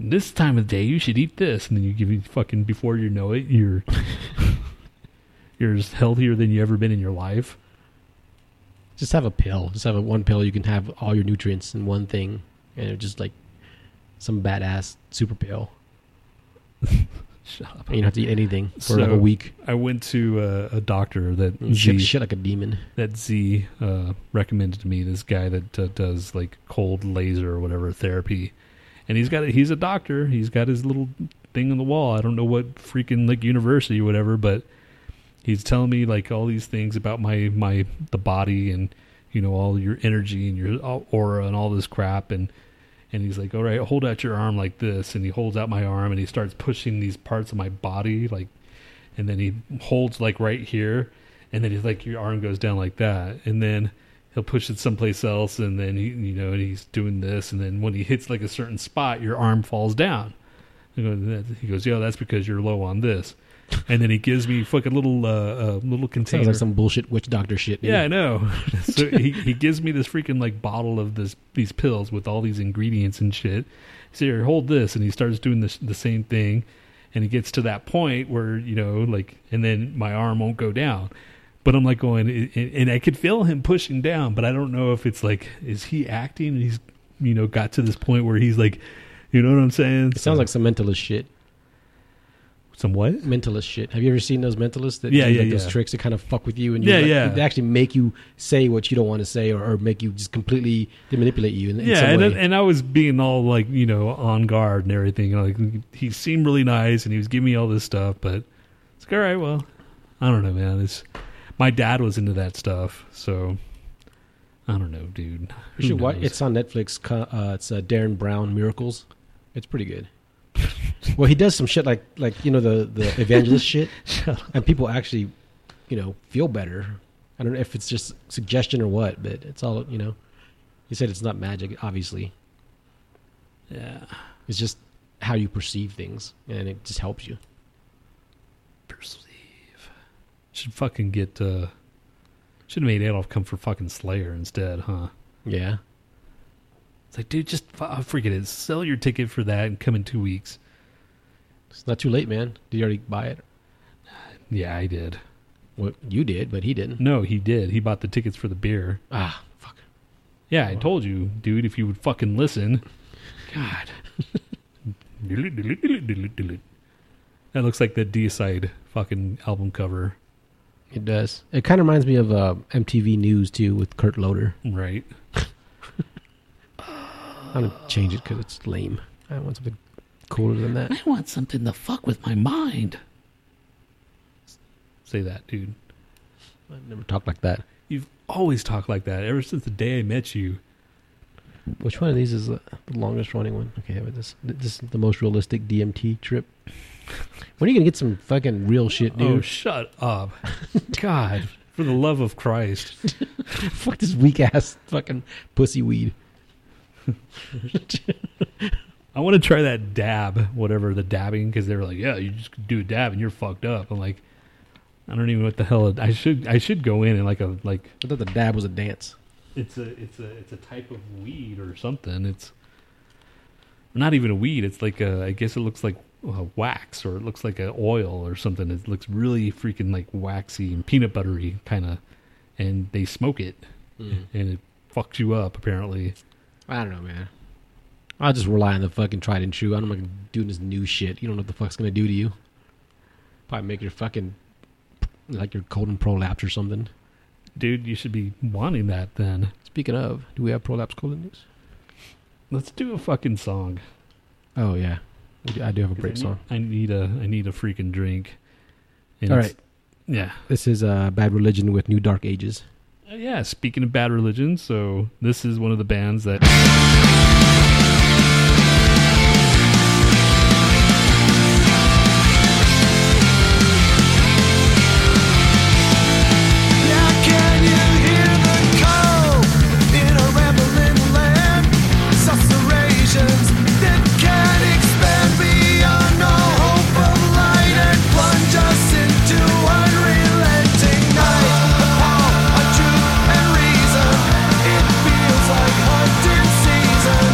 This time of day, you should eat this. And then you give you fucking, before you know it, you're you're just healthier than you ever been in your life. Just have a pill. Just have a one pill. You can have all your nutrients in one thing. And it's just like some badass super pill. Shut up. And you don't have to eat anything for so like a week. I went to uh, a doctor that you Z... shit like a demon. That Z uh, recommended to me, this guy that uh, does like cold laser or whatever therapy. And he's got a, he's a doctor. He's got his little thing on the wall. I don't know what freaking like university or whatever, but he's telling me like all these things about my, my the body and you know all your energy and your aura and all this crap. And and he's like, all right, hold out your arm like this. And he holds out my arm and he starts pushing these parts of my body like, and then he holds like right here, and then he's like your arm goes down like that, and then. He'll push it someplace else, and then he, you know, and he's doing this, and then when he hits like a certain spot, your arm falls down. He goes, "Yo, that's because you're low on this." And then he gives me fucking little, uh, uh, little container. Sounds like some bullshit witch doctor shit. Dude. Yeah, I know. So he, he gives me this freaking like bottle of this these pills with all these ingredients and shit. So here, hold this, and he starts doing this, the same thing, and he gets to that point where you know, like, and then my arm won't go down. But I'm like going, and I could feel him pushing down, but I don't know if it's like, is he acting? And he's, you know, got to this point where he's like, you know what I'm saying? It sounds so, like some mentalist shit. Some what? Mentalist shit. Have you ever seen those mentalists that yeah, do yeah, like yeah. those tricks that kind of fuck with you? And you yeah, like, yeah. They actually make you say what you don't want to say or, or make you just completely, they manipulate you in, in yeah, some and way. Yeah, and I was being all like, you know, on guard and everything. And like he seemed really nice and he was giving me all this stuff, but it's like, all right, well, I don't know, man. It's... My dad was into that stuff, so I don't know, dude. You should watch. It's on Netflix. Uh, it's uh, Darren Brown Miracles. It's pretty good. Well, he does some shit like, like you know, the, the evangelist shit. And people actually, you know, feel better. I don't know if it's just suggestion or what, but it's all, you know. He said it's not magic, obviously. Yeah. It's just how you perceive things, and it just helps you. Perceive. Should fucking get, uh, should have made Adolf come for fucking Slayer instead, huh? Yeah. It's like, dude, just oh, forget it. Sell your ticket for that and come in two weeks. It's not too late, man. Did you already buy it? Yeah, I did. Well, you did, but he didn't. No, he did. He bought the tickets for the beer. Ah, fuck. Yeah, I told you, dude, if you would fucking listen. God. That looks like the Deicide fucking album cover. It does. It kind of reminds me of uh, M T V News, too, with Kurt Loder. Right. I'm going to change it because it's lame. I want something cooler than that. I want something to fuck with my mind. Say that, dude. I never talked like that. You've always talked like that ever since the day I met you. Which one of these is the longest running one? Okay, but this this is the most realistic D M T trip. When are you going to get some fucking real shit, dude? Oh, shut up. God, for the love of Christ. Fuck this weak-ass fucking pussy weed. I want to try that dab, whatever, the dabbing, because they were like, yeah, you just do a dab and you're fucked up. I'm like, I don't even know what the hell. It, I should I should go in and like a... like. I thought the dab was a dance. It's a it's a it's a type of weed or something. It's not even a weed. It's like a, I guess it looks like a wax, or it looks like an oil or something. It looks really freaking like waxy and peanut buttery kind of, and they smoke it mm. and it fucks you up apparently. I don't know, man. I'll just rely on the fucking tried and true. I'm not gonna do this new shit. You don't know what the fuck's gonna do to you. Probably make your fucking like your colon prolapse or something. Dude, you should be wanting that then. Speaking of, do we have prolapse colon news? Let's do a fucking song. Oh yeah, I do have a break I need, song. I need a I need a freaking drink. And all right, yeah. This is uh, Bad Religion with New Dark Ages. Uh, yeah, speaking of Bad Religion, so this is one of the bands that. Season.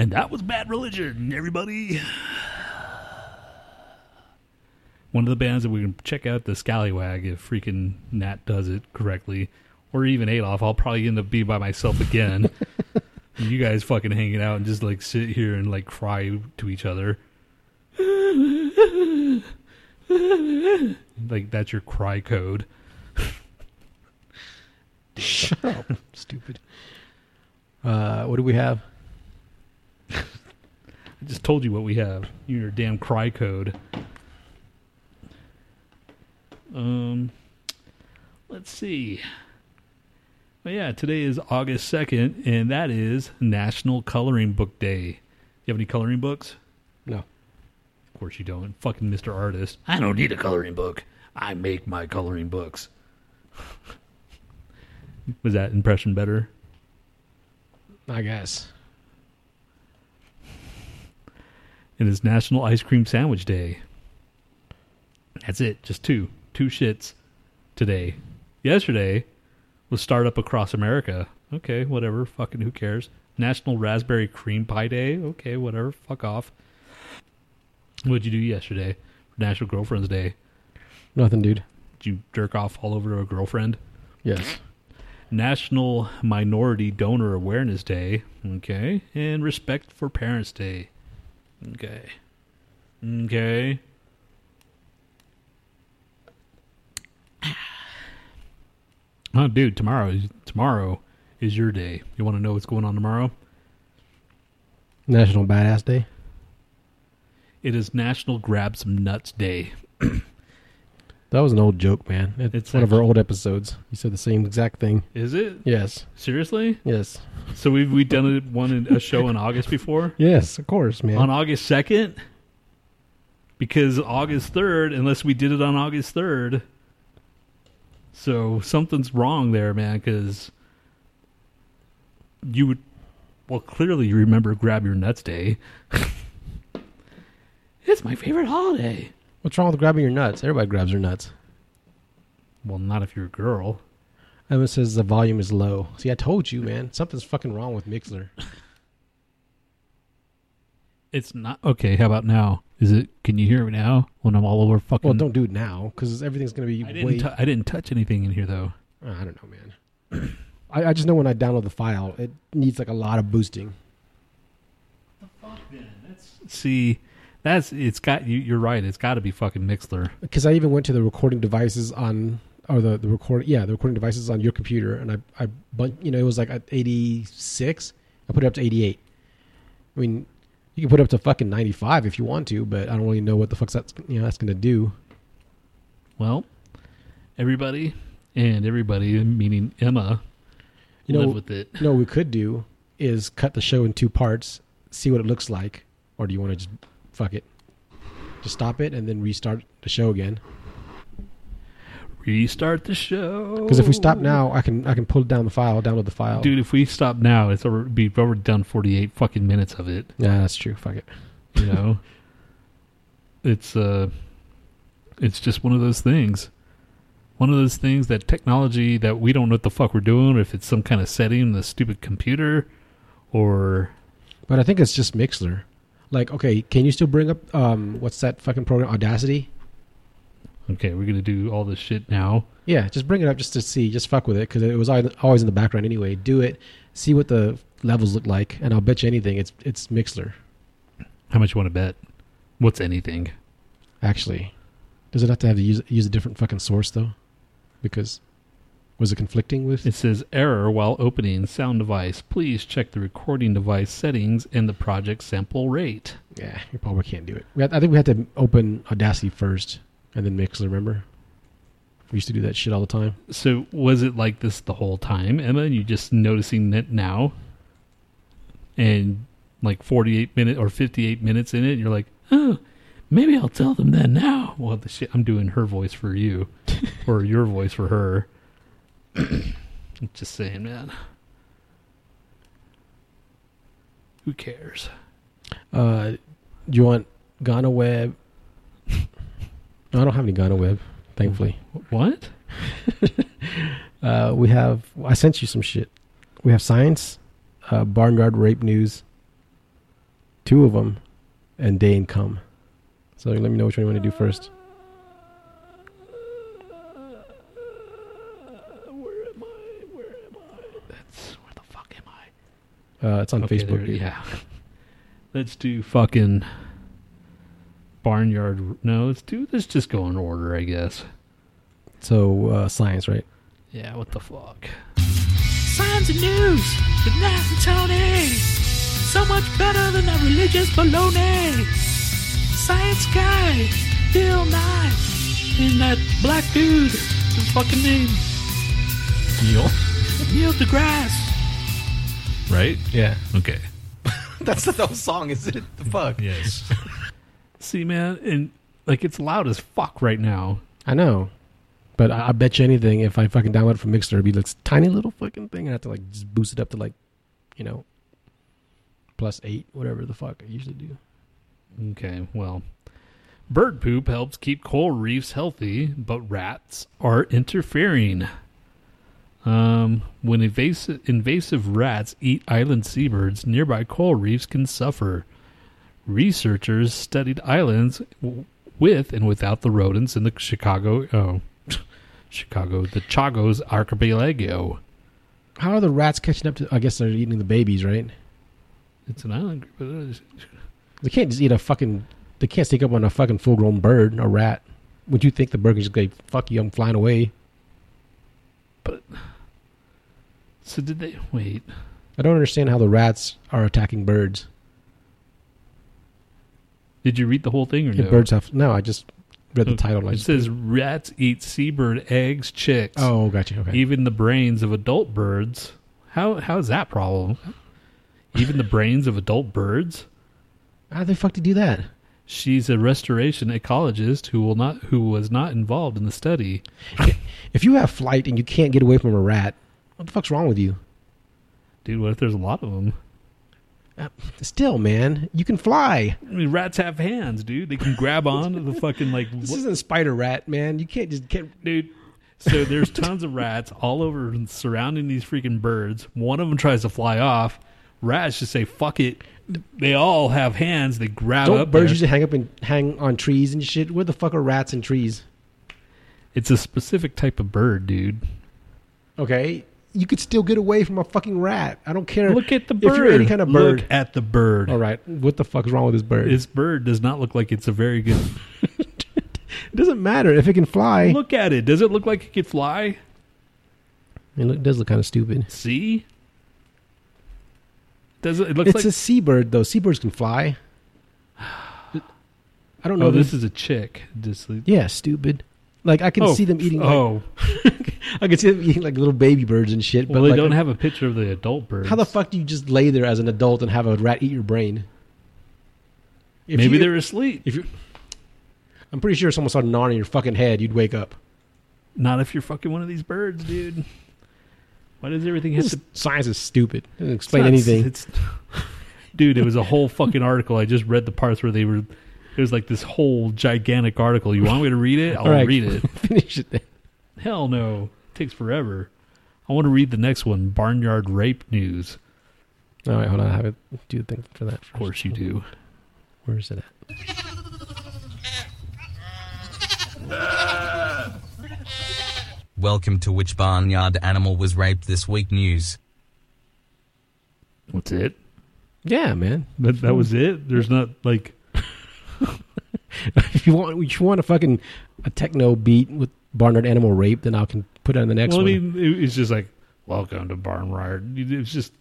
And that was Bad Religion, everybody. One of the bands that we can check out, the Scallywag, if freaking Nhat does it correctly. Or even Adolf, I'll probably end up being by myself again. You guys fucking hanging out and just like sit here and like cry to each other. Like that's your cry code. Shut up, stupid. Uh, what do we have? I just told you what we have. You and your damn cry code. Um, let's see. Well, yeah, today is August second, and that is National Coloring Book Day. You have any coloring books? No. Of course you don't. Fucking Mister Artist. I don't need a coloring book. I make my coloring books. Was that impression better? I guess. It is National Ice Cream Sandwich Day. That's it. Just two. Two shits today. Yesterday was Startup Across America. Okay, whatever. Fucking who cares? National Raspberry Cream Pie Day. Okay, whatever. Fuck off. What'd you do yesterday for National Girlfriend's Day? Nothing, dude. Did you jerk off all over to a girlfriend? Yes. National Minority Donor Awareness Day. Okay. And Respect for Parents Day. Okay. Okay. Oh, dude, tomorrow is, tomorrow is your day. You want to know what's going on tomorrow? National Badass Day? It is National Grab Some Nuts Day. That was an old joke, man. It, it's one actually, of our old episodes. You said the same exact thing. Is it? Yes. Seriously? Yes. So we've we done it, one in, a show in August before? Yes, of course, man. On August second? Because August third, unless we did it on August third... So something's wrong there, man, because you would, well, clearly you remember Grab Your Nuts Day. It's my favorite holiday. What's wrong with grabbing your nuts? Everybody grabs their nuts. Well, not if you're a girl. Emma says the volume is low. See, I told you, man. Something's fucking wrong with Mixler. It's not. Okay, how about now? Is it? Can you hear me now when I'm all over fucking... Well, don't do it now because everything's going to be... I didn't, way... t- I didn't touch anything in here, though. Uh, I don't know, man. I, I just know when I download the file, it needs like a lot of boosting. What the fuck, man? That's... See, that's... It's got... You, you're right. It's got to be fucking Mixler. Because I even went to the recording devices on... Or the, the record... Yeah, the recording devices on your computer. And I... I but, you know, it was like at eighty-six. I put it up to eighty-eight. I mean... You can put it up to fucking ninety-five if you want to, but I don't really know what the fuck's that's, you know, that's going to do. Well, everybody and everybody, meaning Emma, you live know, with it. You know what we could do is cut the show in two parts, see what it looks like, or do you want to just fuck it? Just stop it and then restart the show again. Restart the show. Because if we stop now, I can I can pull down the file, download the file. Dude, if we stop now, it's over, we've already done forty-eight fucking minutes of it. Yeah, that's true. Fuck it. You know, it's uh, it's just one of those things. One of those things that technology that we don't know what the fuck we're doing. If it's some kind of setting in the stupid computer, or. But I think it's just Mixler. Like, okay, can you still bring up um, what's that fucking program? Audacity. Okay, we're going to do all this shit now. Yeah, just bring it up just to see. Just fuck with it because it was always in the background anyway. Do it. See what the levels look like. And I'll bet you anything it's it's Mixler. How much you want to bet? What's anything? Actually, does it have to have to use, use a different fucking source, though? Because was it conflicting with? It says error while opening sound device. Please check the recording device settings and the project sample rate. Yeah, you probably can't do it. We have, I think we have to open Audacity first. And then Mixler, remember? We used to do that shit all the time. So was it like this the whole time, Emma? And you just noticing it now? And like forty-eight minutes or fifty-eight minutes in it, and you're like, oh, maybe I'll tell them that now. Well, the shit, I'm doing her voice for you. Or your voice for her. I'm just saying, man. Who cares? Uh, do you want Ghana Web... No, I don't have any Ghana Web, thankfully. What? uh, we have... I sent you some shit. We have science, uh, barnyard rape news, two of them, and Day and Come. So let me know which one you want to do first. Where am I? Where am I? That's where the fuck am I? Uh, it's on okay, Facebook. There, yeah. Let's do fucking Barnyard. No, let's do. Let's just go in order, I guess. So uh, science, right? Yeah. What the fuck? Science and news with Nhat and Tony. So much better than that religious baloney. Science guy, Bill Nye, and that black dude. His fucking name. Neil. Neil deGrasse. Right? Yeah. Okay. That's the whole song, is it? The fuck. Yes. See, man, and like it's loud as fuck right now. I know. But I, I bet you anything, if I fucking download it from Mixer, it'd be this tiny little fucking thing. I have to like just boost it up to like, you know, plus eight, whatever the fuck I usually do. Okay, well, bird poop helps keep coral reefs healthy, but rats are interfering. Um, when invasive, invasive rats eat island seabirds, nearby coral reefs can suffer. Researchers studied islands w- with and without the rodents in the Chicago... Oh. Chicago, the Chagos Archipelago. How are the rats catching up to... I guess they're eating the babies, right? It's an island group. They can't just eat a fucking... They can't sneak up on a fucking full-grown bird or rat. Would you think the bird is just like, fuck you, I'm flying away? But... So did they... Wait. I don't understand how the rats are attacking birds. Did you read the whole thing or yeah, no? Birds have... No, I just... Read the title. It says rats eat seabird eggs, chicks. Oh, gotcha. Okay. Even the brains of adult birds. How how is that problem? Even the brains of adult birds. How the fuck did you do that? She's a restoration ecologist who will not who was not involved in the study. If you have flight and you can't get away from a rat, what the fuck's wrong with you, dude? What if there's a lot of them? Still, man, you can fly. I mean, rats have hands, dude. They can grab on to the fucking like. This what? Isn't a spider rat, man. You can't just can't, dude. So there's tons of rats all over surrounding these freaking birds. One of them tries to fly off. Rats just say "fuck it." They all have hands. They grab Don't up. Birds there. Usually hang up and hang on trees and shit. Where the fuck are rats and trees? It's a specific type of bird, dude. Okay. You could still get away from a fucking rat. I don't care. Look at the bird. If you're any kind of bird. Look at the bird. All right. What the fuck is wrong with this bird? This bird does not look like it's a very good... It doesn't matter if it can fly. Look at it. Does it look like it can fly? It does look kind of stupid. See? Does it, it looks it's like... It's a seabird, though. Seabirds can fly. I don't know. Oh, this, this is a chick. Just... Yeah, stupid. Like, I can oh, see them eating... Like, oh. I can see them eating, like, little baby birds and shit. But well, they like, don't have a picture of the adult birds. How the fuck do you just lay there as an adult and have a rat eat your brain? If Maybe you, they're asleep. If you, I'm pretty sure if someone started gnawing on your fucking head, you'd wake up. Not if you're fucking one of these birds, dude. Why does everything have to... Science is stupid. It doesn't explain it's not, anything. It's, dude, it was a whole fucking article. I just read the parts where they were... It was like this whole gigantic article. You want me to read it? I'll right, read it. Finish it then. Hell no. It takes forever. I want to read the next one, Barnyard Rape News. All right, hold on. I have it. Do the thing for that. Of course you do. Where is it at? Welcome to Which Barnyard Animal Was Raped This Week News. What's it? Yeah, man. That, that was it? There's not like... If you want, if you want a fucking a techno beat with Barnyard Animal Rape, then I can put it on the next well, one. I mean, it's just like welcome to Barnyard. It's just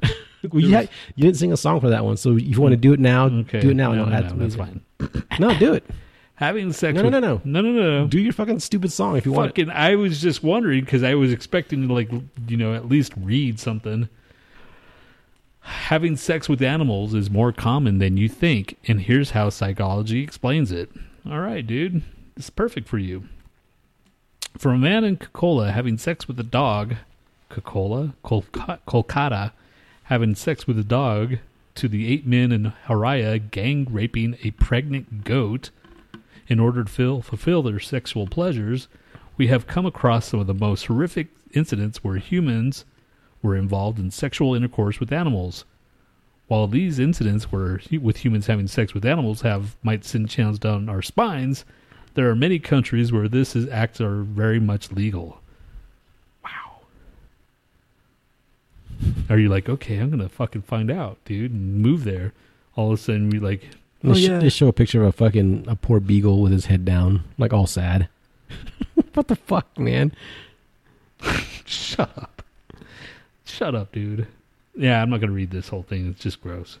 well, you, was... had, you didn't sing a song for that one, so if you want to do it now, okay. do it now. No, no, no, that's fine. No, do it. Having sex. No, with... no, no, no, no, no, no. Do your fucking stupid song if you fucking, want. It. I was just wondering because I was expecting to like you know at least read something. Having sex with animals is more common than you think, and here's how psychology explains it. All right, dude. It's perfect for you. For a man in Kolkata, having sex with a dog... Kolkata? Kolkata. Having sex with a dog to the eight men in Haraya gang-raping a pregnant goat in order to fill, fulfill their sexual pleasures, we have come across some of the most horrific incidents where humans... were involved in sexual intercourse with animals. While these incidents where with humans having sex with animals have might send chills down our spines, there are many countries where this is acts are very much legal. Wow. Are you like, okay, I'm gonna fucking find out, dude, and move there? All of a sudden, we like, oh, they, sh- yeah. they show a picture of a fucking a poor beagle with his head down, like all sad. What the fuck, man? Shut up. Shut up, dude. Yeah, I'm not going to read this whole thing. It's just gross.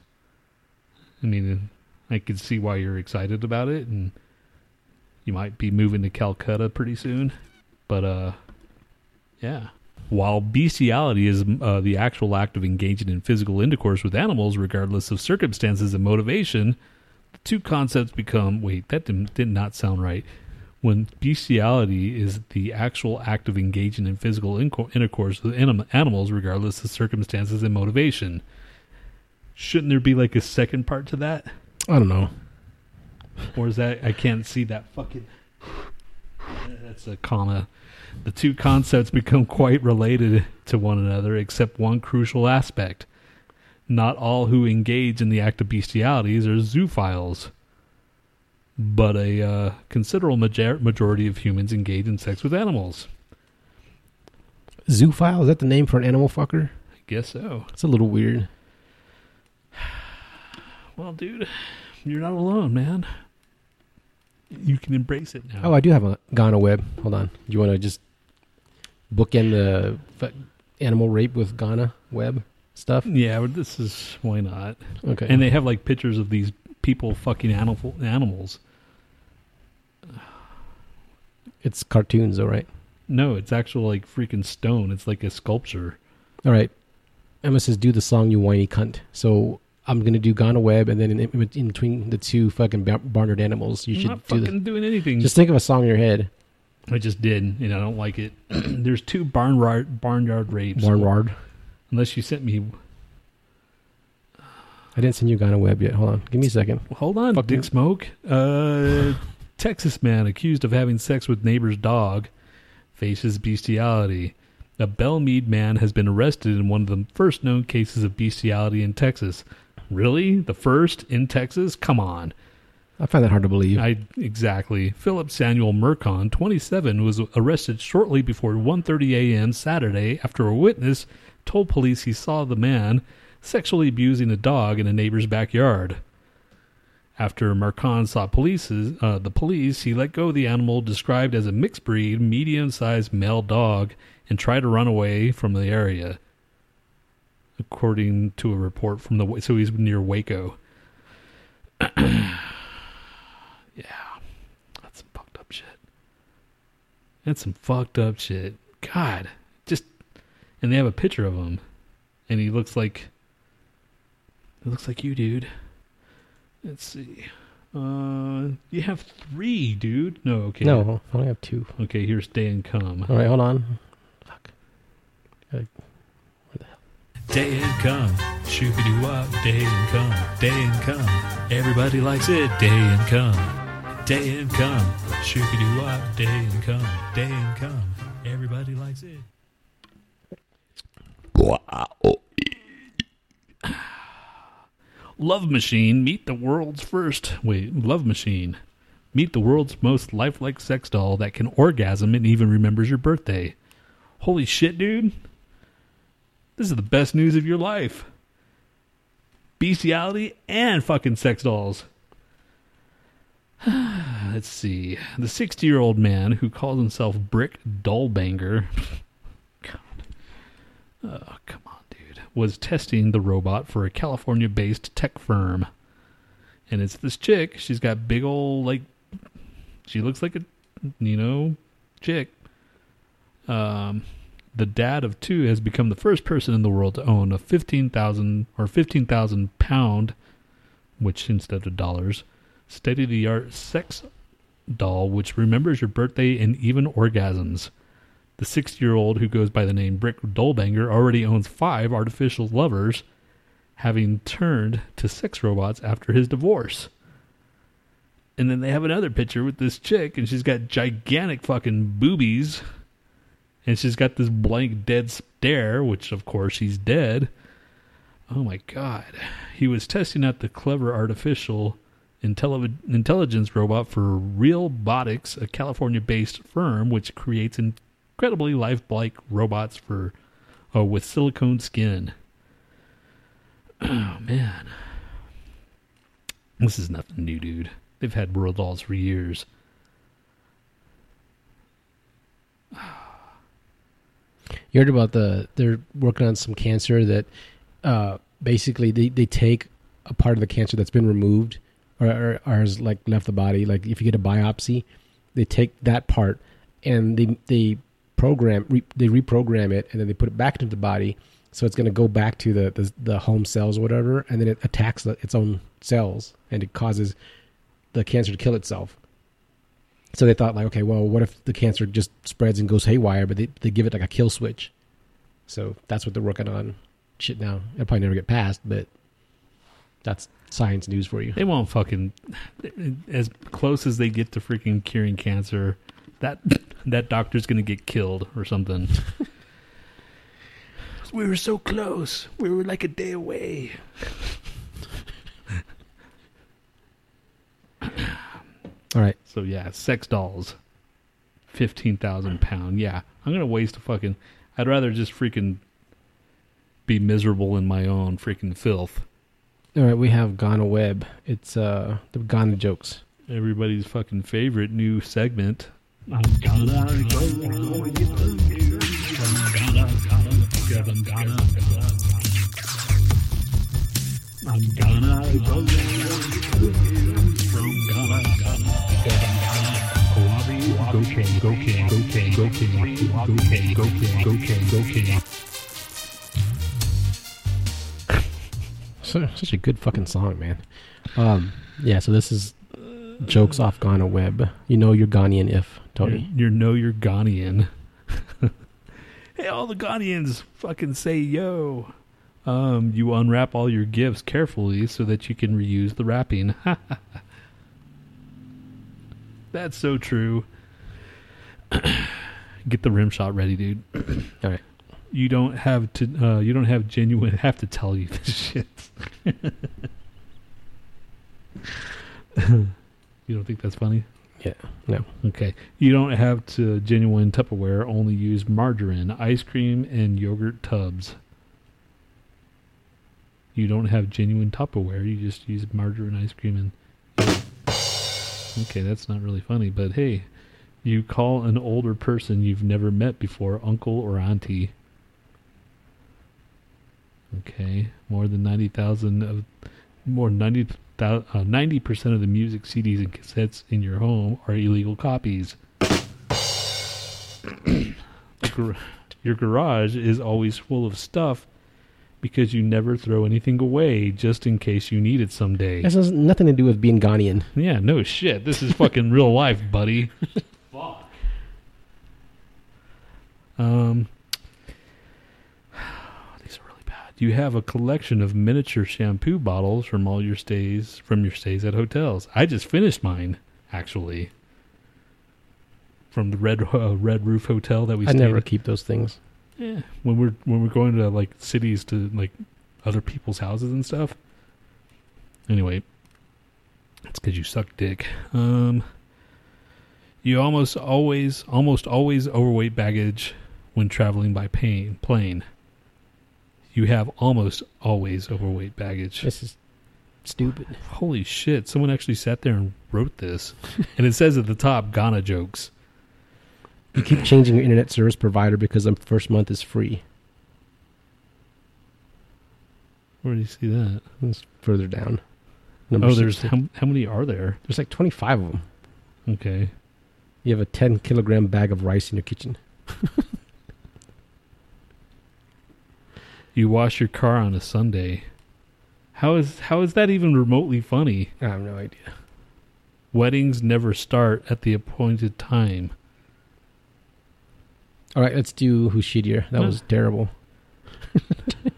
I mean, I can see why you're excited about it, and you might be moving to Calcutta pretty soon. But, uh, yeah. While bestiality is uh, the actual act of engaging in physical intercourse with animals, regardless of circumstances and motivation, the two concepts become... Wait, that did, did not sound right. When bestiality is the actual act of engaging in physical inco- intercourse with anim- animals, regardless of circumstances and motivation. Shouldn't there be like a second part to that? I don't know. Or is that, I can't see that fucking, that's a comma. The two concepts become quite related to one another, except one crucial aspect. Not all who engage in the act of bestialities are zoophiles. But a uh, considerable major- majority of humans engage in sex with animals. Zoophile? Is that the name for an animal fucker? I guess so. It's a little weird. Well, dude, you're not alone, man. You can embrace it now. Oh, I do have a Ghana web. Hold on. Do you want to just bookend the f- animal rape with Ghana web stuff? Yeah, but this is... Why not? Okay. And they have, like, pictures of these... people fucking animal, animals. It's cartoons, though, right? No, it's actual, like, freaking stone. It's like a sculpture. All right. Emma says, do the song, you whiny cunt. So I'm going to do Ghana Web, and then in, in, in between the two fucking barnered animals, you I'm should not do fucking the, doing anything. Just think of a song in your head. I just did, and I don't like it. There's two barnyard, barnyard rapes. Barnyard. Unless you sent me... I didn't send you Ghana Web yet. Hold on. Give me a second. Hold on, Fuck Dick me. Smoke. Uh, Texas man accused of having sex with neighbor's dog faces bestiality. A Belmead man has been arrested in one of the first known cases of bestiality in Texas. Really? The first in Texas? Come on. I find that hard to believe. I Exactly. Philip Samuel Mercon, twenty-seven, was arrested shortly before one thirty a.m. Saturday after a witness told police he saw the man sexually abusing a dog in a neighbor's backyard. After Mercon saw police, uh, the police, he let go of the animal described as a mixed breed, medium-sized male dog and tried to run away from the area, according to a report from the... So he's near Waco. Yeah. That's some fucked up shit. That's some fucked up shit. God. Just... And they have a picture of him. And he looks like... It looks like you, dude. Let's see. Uh, you have three, dude. No, okay. No, I only have two. Okay, here's Day and Come. All right, hold on. Fuck. Where the hell? Day and Come. Shoopy-doo-wop. Day and Come. Day and Come. Everybody likes it. Day and Come. Day and Come. Shoopy-doo-wop. Day and Come. Day and Come. Everybody likes it. Wow. Love Machine, meet the world's first... Wait, Love Machine. Meet the world's most lifelike sex doll that can orgasm and even remembers your birthday. Holy shit, dude. This is the best news of your life. Bestiality and fucking sex dolls. Let's see. The sixty-year-old man who calls himself Brick Dollbanger... Oh, come on, dude. Was testing the robot for a California-based tech firm. And it's this chick. She's got big old, like... She looks like a, you know, chick. Um, the dad of two has become the first person in the world to own a fifteen thousand or fifteen thousand pound, which instead of dollars, state-of-the-art sex doll, which remembers your birthday and even orgasms. The six-year-old who goes by the name Brick Dollbanger already owns five artificial lovers, having turned to sex robots after his divorce. And then they have another picture with this chick, and she's got gigantic fucking boobies, and she's got this blank dead stare, which, of course, she's dead. Oh my God. He was testing out the clever artificial intelli- intelligence robot for Realbotics, a California-based firm which creates incredibly lifelike robots for uh, with silicone skin. Oh, man. This is nothing new, dude. They've had world laws for years. You heard about the... They're working on some cancer that... Uh, basically, they, they take a part of the cancer that's been removed or, or, or has like left the body. Like if you get a biopsy, they take that part and they they program re, they reprogram it, and then they put it back into the body. So it's going to go back to the, the the home cells or whatever, and then it attacks the, its own cells, and it causes the cancer to kill itself. So they thought like, okay, well, what if the cancer just spreads and goes haywire? But they they give it like a kill switch. So that's what they're working on. Shit now. It'll probably never get passed, but that's science news for you. They won't fucking... As close as they get to freaking curing cancer, that that doctor's going to get killed or something. We were so close. We were like a day away. All right. So, yeah, sex dolls. fifteen thousand pound. Yeah. I'm going to waste a fucking... I'd rather just freaking... be miserable in my own freaking filth. All right, we have Ghana Web. It's uh, the Ghana jokes. Everybody's fucking favorite new segment. Go king, go king, go king, go king, go king, go king, go king, go king. Such a good fucking song, man. Um, yeah, so this is jokes off Ghana Web. You know you're Ghanaian if, Tony. You know you're Ghanaian. Hey, all the Ghanaians fucking say yo. Um, you unwrap all your gifts carefully so that you can reuse the wrapping. That's so true. Get the rim shot ready, dude. All right. You don't have to. Uh, you don't have genuine. Have to tell you this shit. You don't think that's funny? Yeah. No. Okay. You don't have to genuine Tupperware. Only use margarine, ice cream, and yogurt tubs. You don't have genuine Tupperware. You just use margarine, ice cream, and. Okay, that's not really funny, but hey, you call an older person you've never met before uncle or auntie. Okay, more than ninety thousand of, more ninety uh, ninety percent of the music C Ds and cassettes in your home are illegal copies. Gar- your garage is always full of stuff because you never throw anything away, just in case you need it someday. This has nothing to do with being Ghanaian. Yeah, no shit. This is fucking real life, buddy. Fuck. Um. You have a collection of miniature shampoo bottles from all your stays from your stays at hotels. I just finished mine, actually, from the Red uh, Red Roof Hotel that we. I stayed never at. Keep those things. Yeah, when we're when we're going to like cities to like other people's houses and stuff. Anyway, that's because you suck dick. Um, you almost always almost always overweight baggage when traveling by pain, plane. You have almost always overweight baggage. This is stupid. Holy shit. Someone actually sat there and wrote this. And it says at the top, Ghana jokes. You keep changing your internet service provider because the first month is free. Where do you see that? It's further down. Number oh, there's how, how many are there? There's like twenty-five of them. Okay. You have a ten kilogram bag of rice in your kitchen. You wash your car on a Sunday. How is how is that even remotely funny? I have no idea. Weddings never start at the appointed time. All right, let's do Who's Shittier? That no. was terrible.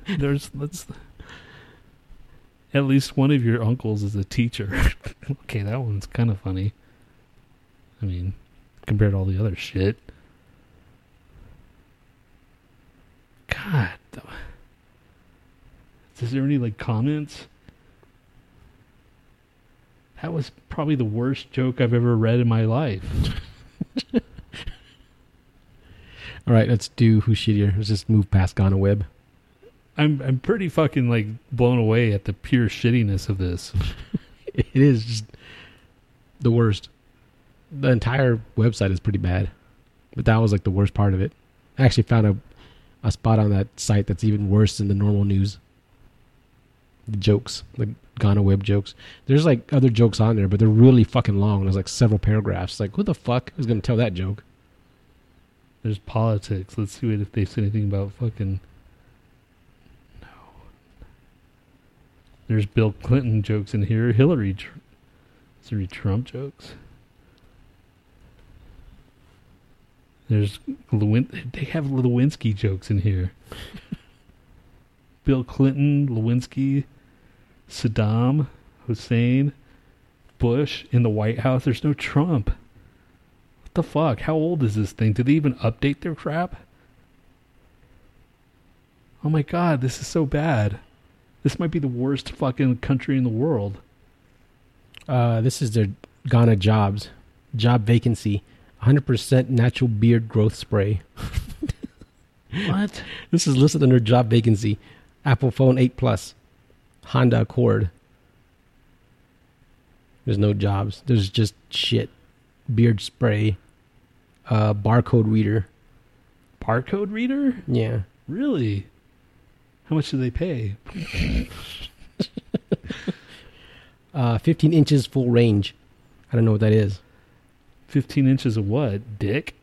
There's let's. At least one of your uncles is a teacher. Okay, that one's kind of funny. I mean, compared to all the other shit. God. Is there any, like, comments? That was probably the worst joke I've ever read in my life. All right, let's do Who's Shittier? Let's just move past Ghana Web. I'm I'm pretty fucking, like, blown away at the pure shittiness of this. It is just the worst. The entire website is pretty bad, but that was, like, the worst part of it. I actually found a, a spot on that site that's even worse than the normal news. The jokes, like Ghana Web jokes. There's, like, other jokes on there, but they're really fucking long. There's, like, several paragraphs. Like, who the fuck is going to tell that joke? There's politics. Let's see if they say anything about fucking... No. There's Bill Clinton jokes in here. Hillary... Tr- Hillary Trump jokes. There's... Lewin- they have Lewinsky jokes in here. Bill Clinton, Lewinsky, Saddam Hussein, Bush in the White House. There's no Trump. What the fuck? How old is this thing? Did they even update their crap? Oh my god, this is so bad. This might be the worst fucking country in the world. Uh, this is their Ghana jobs. Job vacancy. one hundred percent natural beard growth spray. What? This is listed under job vacancy. Apple phone eight plus. Honda Accord. There's no jobs. There's just shit. Beard spray. Uh, barcode reader. Barcode reader? Yeah. Really? How much do they pay? uh, fifteen inches full range. I don't know what that is. fifteen inches of what? Dick?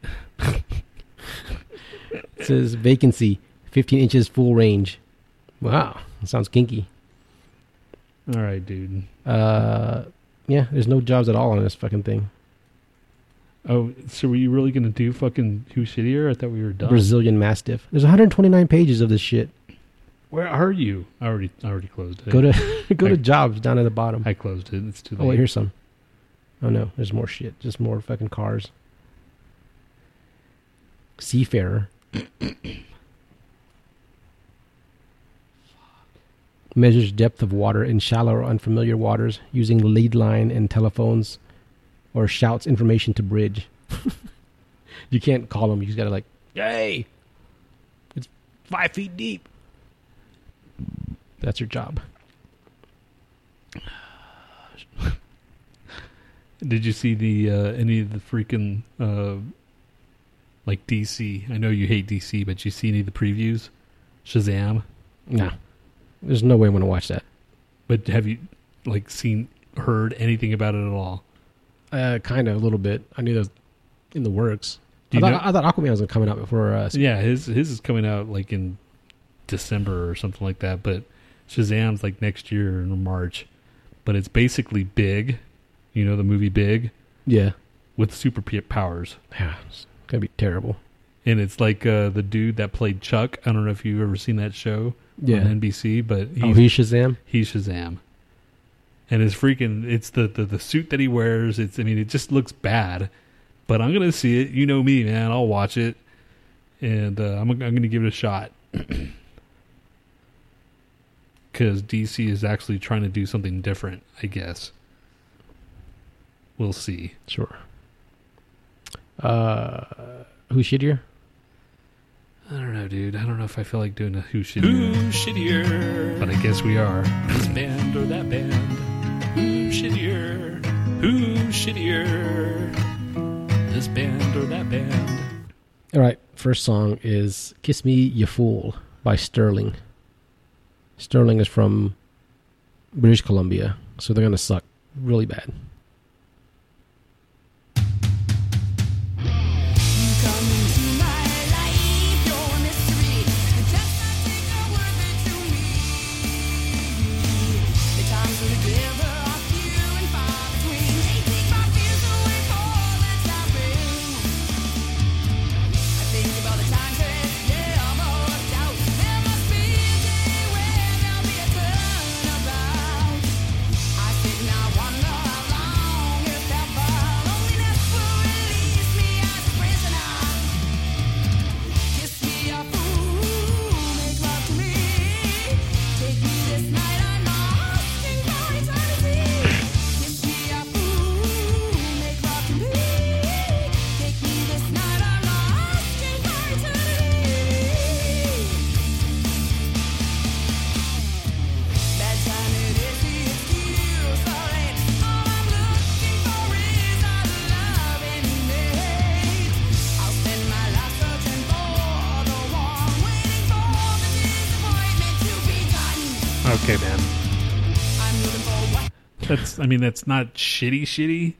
It says vacancy, fifteen inches full range. Wow. That sounds kinky. All right, dude. Uh, yeah, there's no jobs at all on this fucking thing. Oh, so were you really going to do fucking Who's Shittier? I thought we were done. Brazilian Mastiff. There's one hundred twenty-nine pages of this shit. Where are you? I already I already closed it. Go to go I, to jobs down at the bottom. I closed it. It's too late. Oh, wait, here's some. Oh, no. There's more shit. Just more fucking cars. Seafarer. Measures depth of water in shallow or unfamiliar waters using lead line and telephones, or shouts information to bridge. You can't call them. You just gotta, like, hey, it's five feet deep. That's your job. Did you see the uh, any of the freaking uh, like D C? I know you hate D C, but you see any of the previews? Shazam? Nah. There's no way I'm going to watch that. But have you, like, seen, heard anything about it at all? Uh, kind of, a little bit. I knew that was in the works. I thought, I thought Aquaman was coming out before us. Uh, yeah, his his is coming out, like, in December or something like that. But Shazam's, like, next year in March. But it's basically Big. You know the movie Big? Yeah. With super powers. Yeah, it's going to be terrible. And it's like uh, the dude that played Chuck. I don't know if you've ever seen that show. Yeah. On N B C, but he's, oh, he's Shazam? He's Shazam. And it's freaking, it's the, the, the suit that he wears. It's, I mean, it just looks bad, but I'm going to see it. You know me, man. I'll watch it. And uh, I'm, I'm going to give it a shot. Because D C is actually trying to do something different, I guess. We'll see. Sure. Uh, Who's Shittier? I don't know, dude. I don't know if I feel like doing a Who's Shittier. Who's Shittier? But I guess we are. This band or that band. Who's Shittier? Who's Shittier? This band or that band. All right. First song is Kiss Me, You Fool by Sterling. Sterling is from British Columbia, so they're going to suck really bad. okay, man. That's, I mean, that's not shitty, shitty.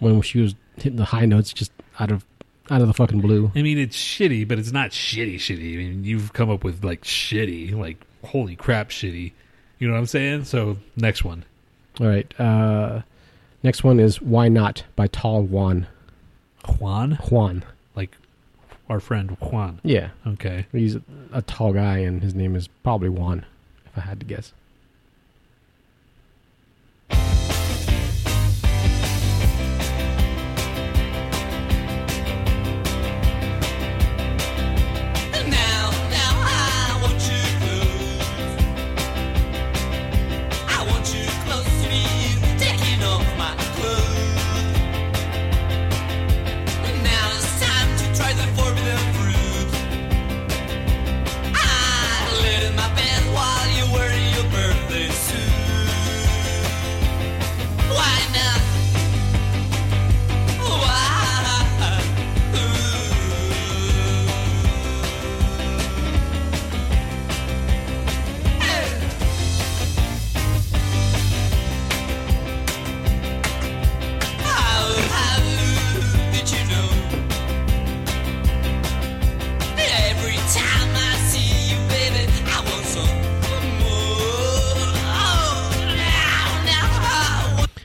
When she was hitting the high notes just out of out of the fucking blue. I mean, it's shitty, but it's not shitty, shitty. I mean, you've come up with, like, shitty, like, holy crap, shitty. You know what I'm saying? So, next one. All right. Uh, next one is Why Not by Tal Juan. Juan? Juan. Like our friend Juan. Yeah. Okay. He's a, a tall guy, and his name is probably Juan, if I had to guess.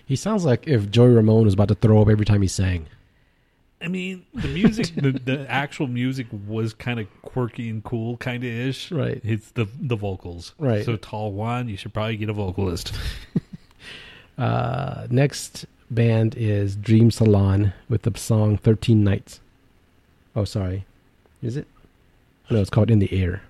He sounds like if Joey Ramone was about to throw up every time he sang. I mean, the music, the, the actual music was kind of quirky and cool, kind of ish. Right. It's the the vocals. Right. So Tal Juan, you should probably get a vocalist. uh, next band is Dream Salon with the song thirteen Nights. Oh, sorry. Is it? No, it's called In the Air.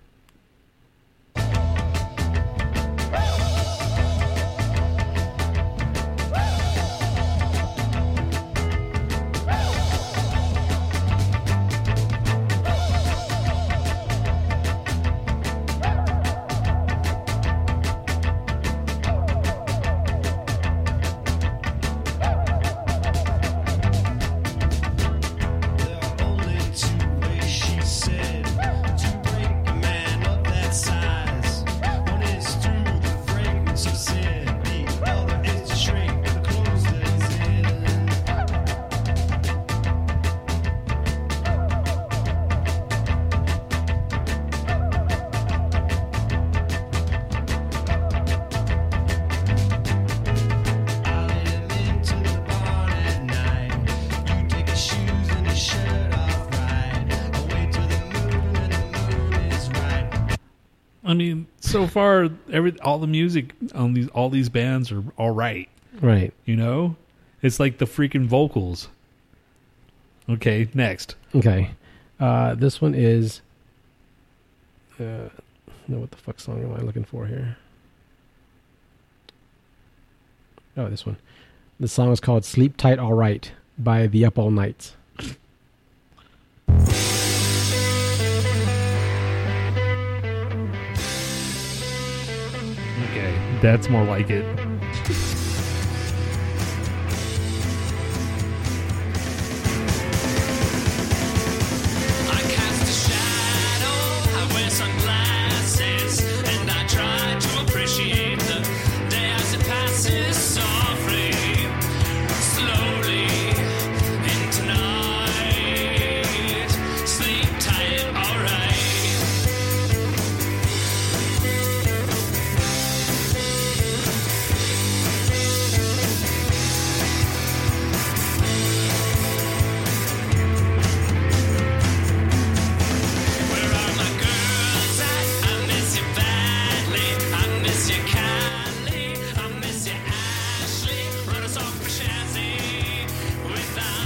I mean, so far, every all the music on these all these bands are all right. Right. You know? It's like the freaking vocals. Okay, next. Okay. Uh, this one is... Uh, no, what the fuck song am I looking for here? Oh, this one. The song is called Sleep Tight All Right by The Up All Nights. That's more like it.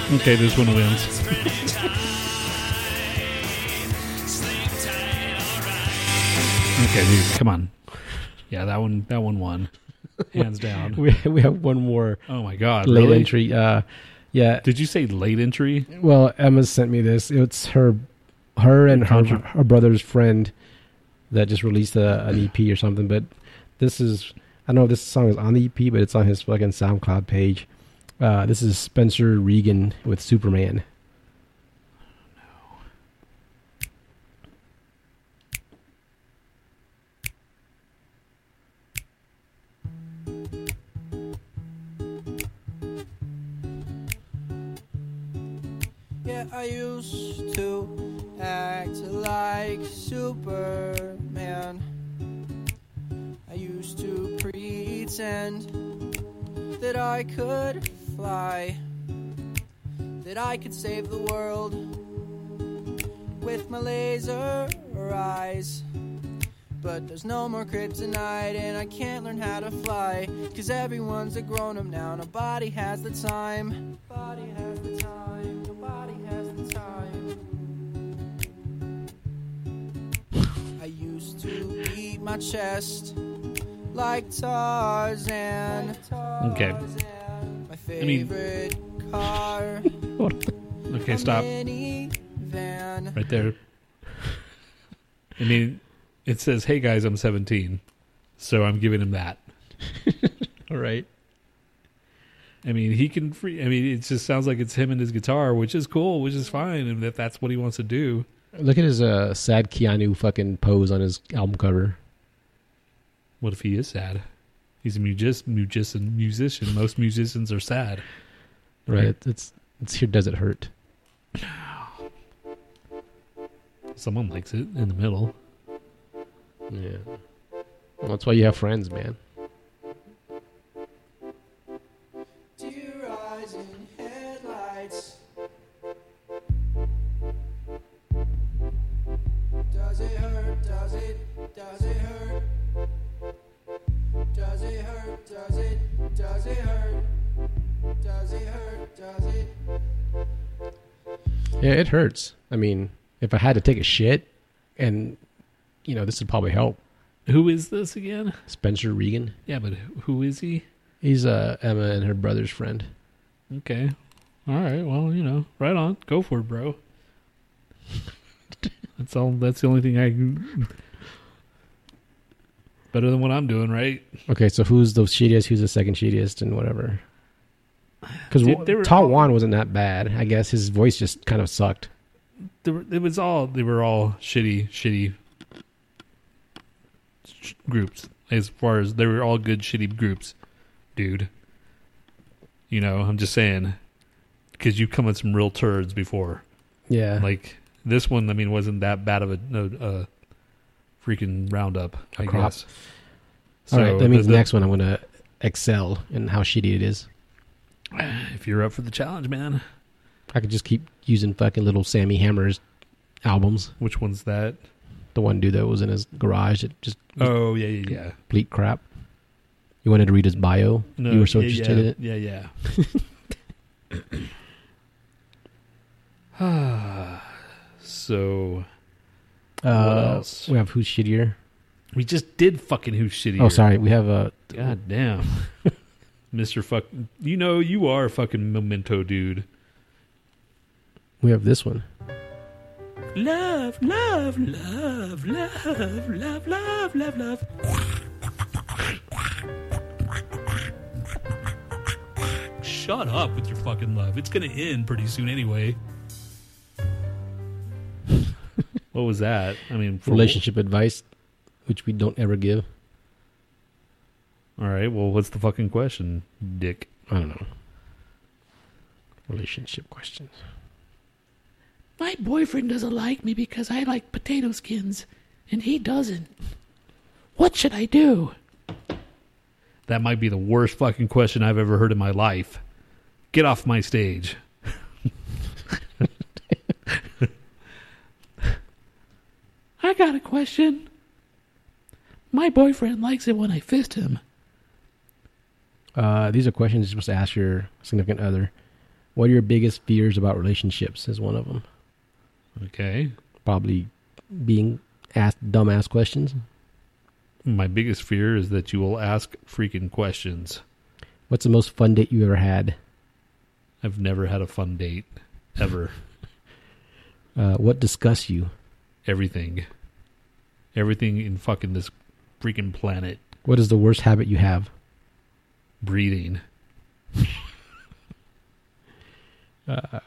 Okay, this one wins. Okay, dude, come on. Yeah, that one, that one won, hands down. We we have one more. Oh my god, late really? entry. Uh, yeah. Did you say late entry? Well, Emma sent me this. It's her, her and her her brother's friend that just released a, an E P or something. But this is, I don't know if this song is on the E P, but it's on his fucking SoundCloud page. Uh, this is Spencer Regan with Superman. Yeah, I used to act like Superman. I used to pretend that I could fly, that I could save the world with my laser eyes. But there's no more kryptonite, and I can't learn how to fly, 'cause everyone's a grown-up now. Nobody has the time. Nobody has the time. Nobody has the time. I used to beat my chest like Tarzan. Like Tarzan. Okay. My favorite I mean... car. Okay, stop. Minivan. Right there. I mean... It says, hey guys, I'm seventeen, so I'm giving him that. All right. I mean, he can free. I mean, it just sounds like it's him and his guitar, which is cool, which is fine, and that that's what he wants to do. Look at his uh, sad Keanu fucking pose on his album cover. What if he is sad? He's a mugis- mugis- musician. Most musicians are sad. Right. right. It's, it's here. Does it hurt? Someone likes it in the middle. Yeah. Well, that's why you have friends, man. Dear eyes in headlights. Does it hurt? Does it? Does it hurt? Does it hurt? Does it? Does it hurt? Does it hurt? Does it? Yeah, it hurts. I mean, if I had to take a shit and... You know, this would probably help. Who is this again? Spencer Regan. Yeah, but who is he? He's uh, Emma and her brother's friend. Okay. All right. Well, you know, right on. Go for it, bro. That's all. That's the only thing I can... Better than what I'm doing, right? Okay, so who's the shittiest? Who's the second shittiest and whatever? Because were... Tawan wasn't that bad. I guess his voice just kind of sucked. They were, it was all... They were all shitty, shitty... groups, as far as they were all good shitty groups, dude. You know, I'm just saying, because you've come at some real turds before. Yeah, like this one. I mean, wasn't that bad of a, a, a freaking roundup? I crop. guess. So all right, that means the, the next one I'm gonna excel in how shitty it is. If you're up for the challenge, man, I could just keep using fucking little Sammy Hammer's albums. Which one's that? The one dude that was in his garage that just... Oh, yeah, yeah, yeah. Complete crap. You wanted to read his bio? No, you were so yeah, interested yeah, in it? Yeah, yeah. So, uh, what else? We have Who's Shittier? We just did fucking Who's Shittier. Oh, sorry. We have a... God damn. Mister Fuck... You know, you are a fucking memento dude. We have this one. Love, love, love, love, love, love, love, love. Shut up with your fucking love. It's going to end pretty soon anyway. What was that? I mean, for relationship what? Advice, which we don't ever give. All right. Well, what's the fucking question, Dick? I don't know. Relationship questions. My boyfriend doesn't like me because I like potato skins, and he doesn't. What should I do? That might be the worst fucking question I've ever heard in my life. Get off my stage. I got a question. My boyfriend likes it when I fist him. Uh, these are questions you're supposed to ask your significant other. What are your biggest fears about relationships is one of them. Okay. Probably being asked dumbass questions. My biggest fear is that you will ask freaking questions. What's the most fun date you ever had? I've never had a fun date. Ever. uh, what disgusts you? Everything. Everything in fucking this freaking planet. What is the worst habit you have? Breathing. Uh,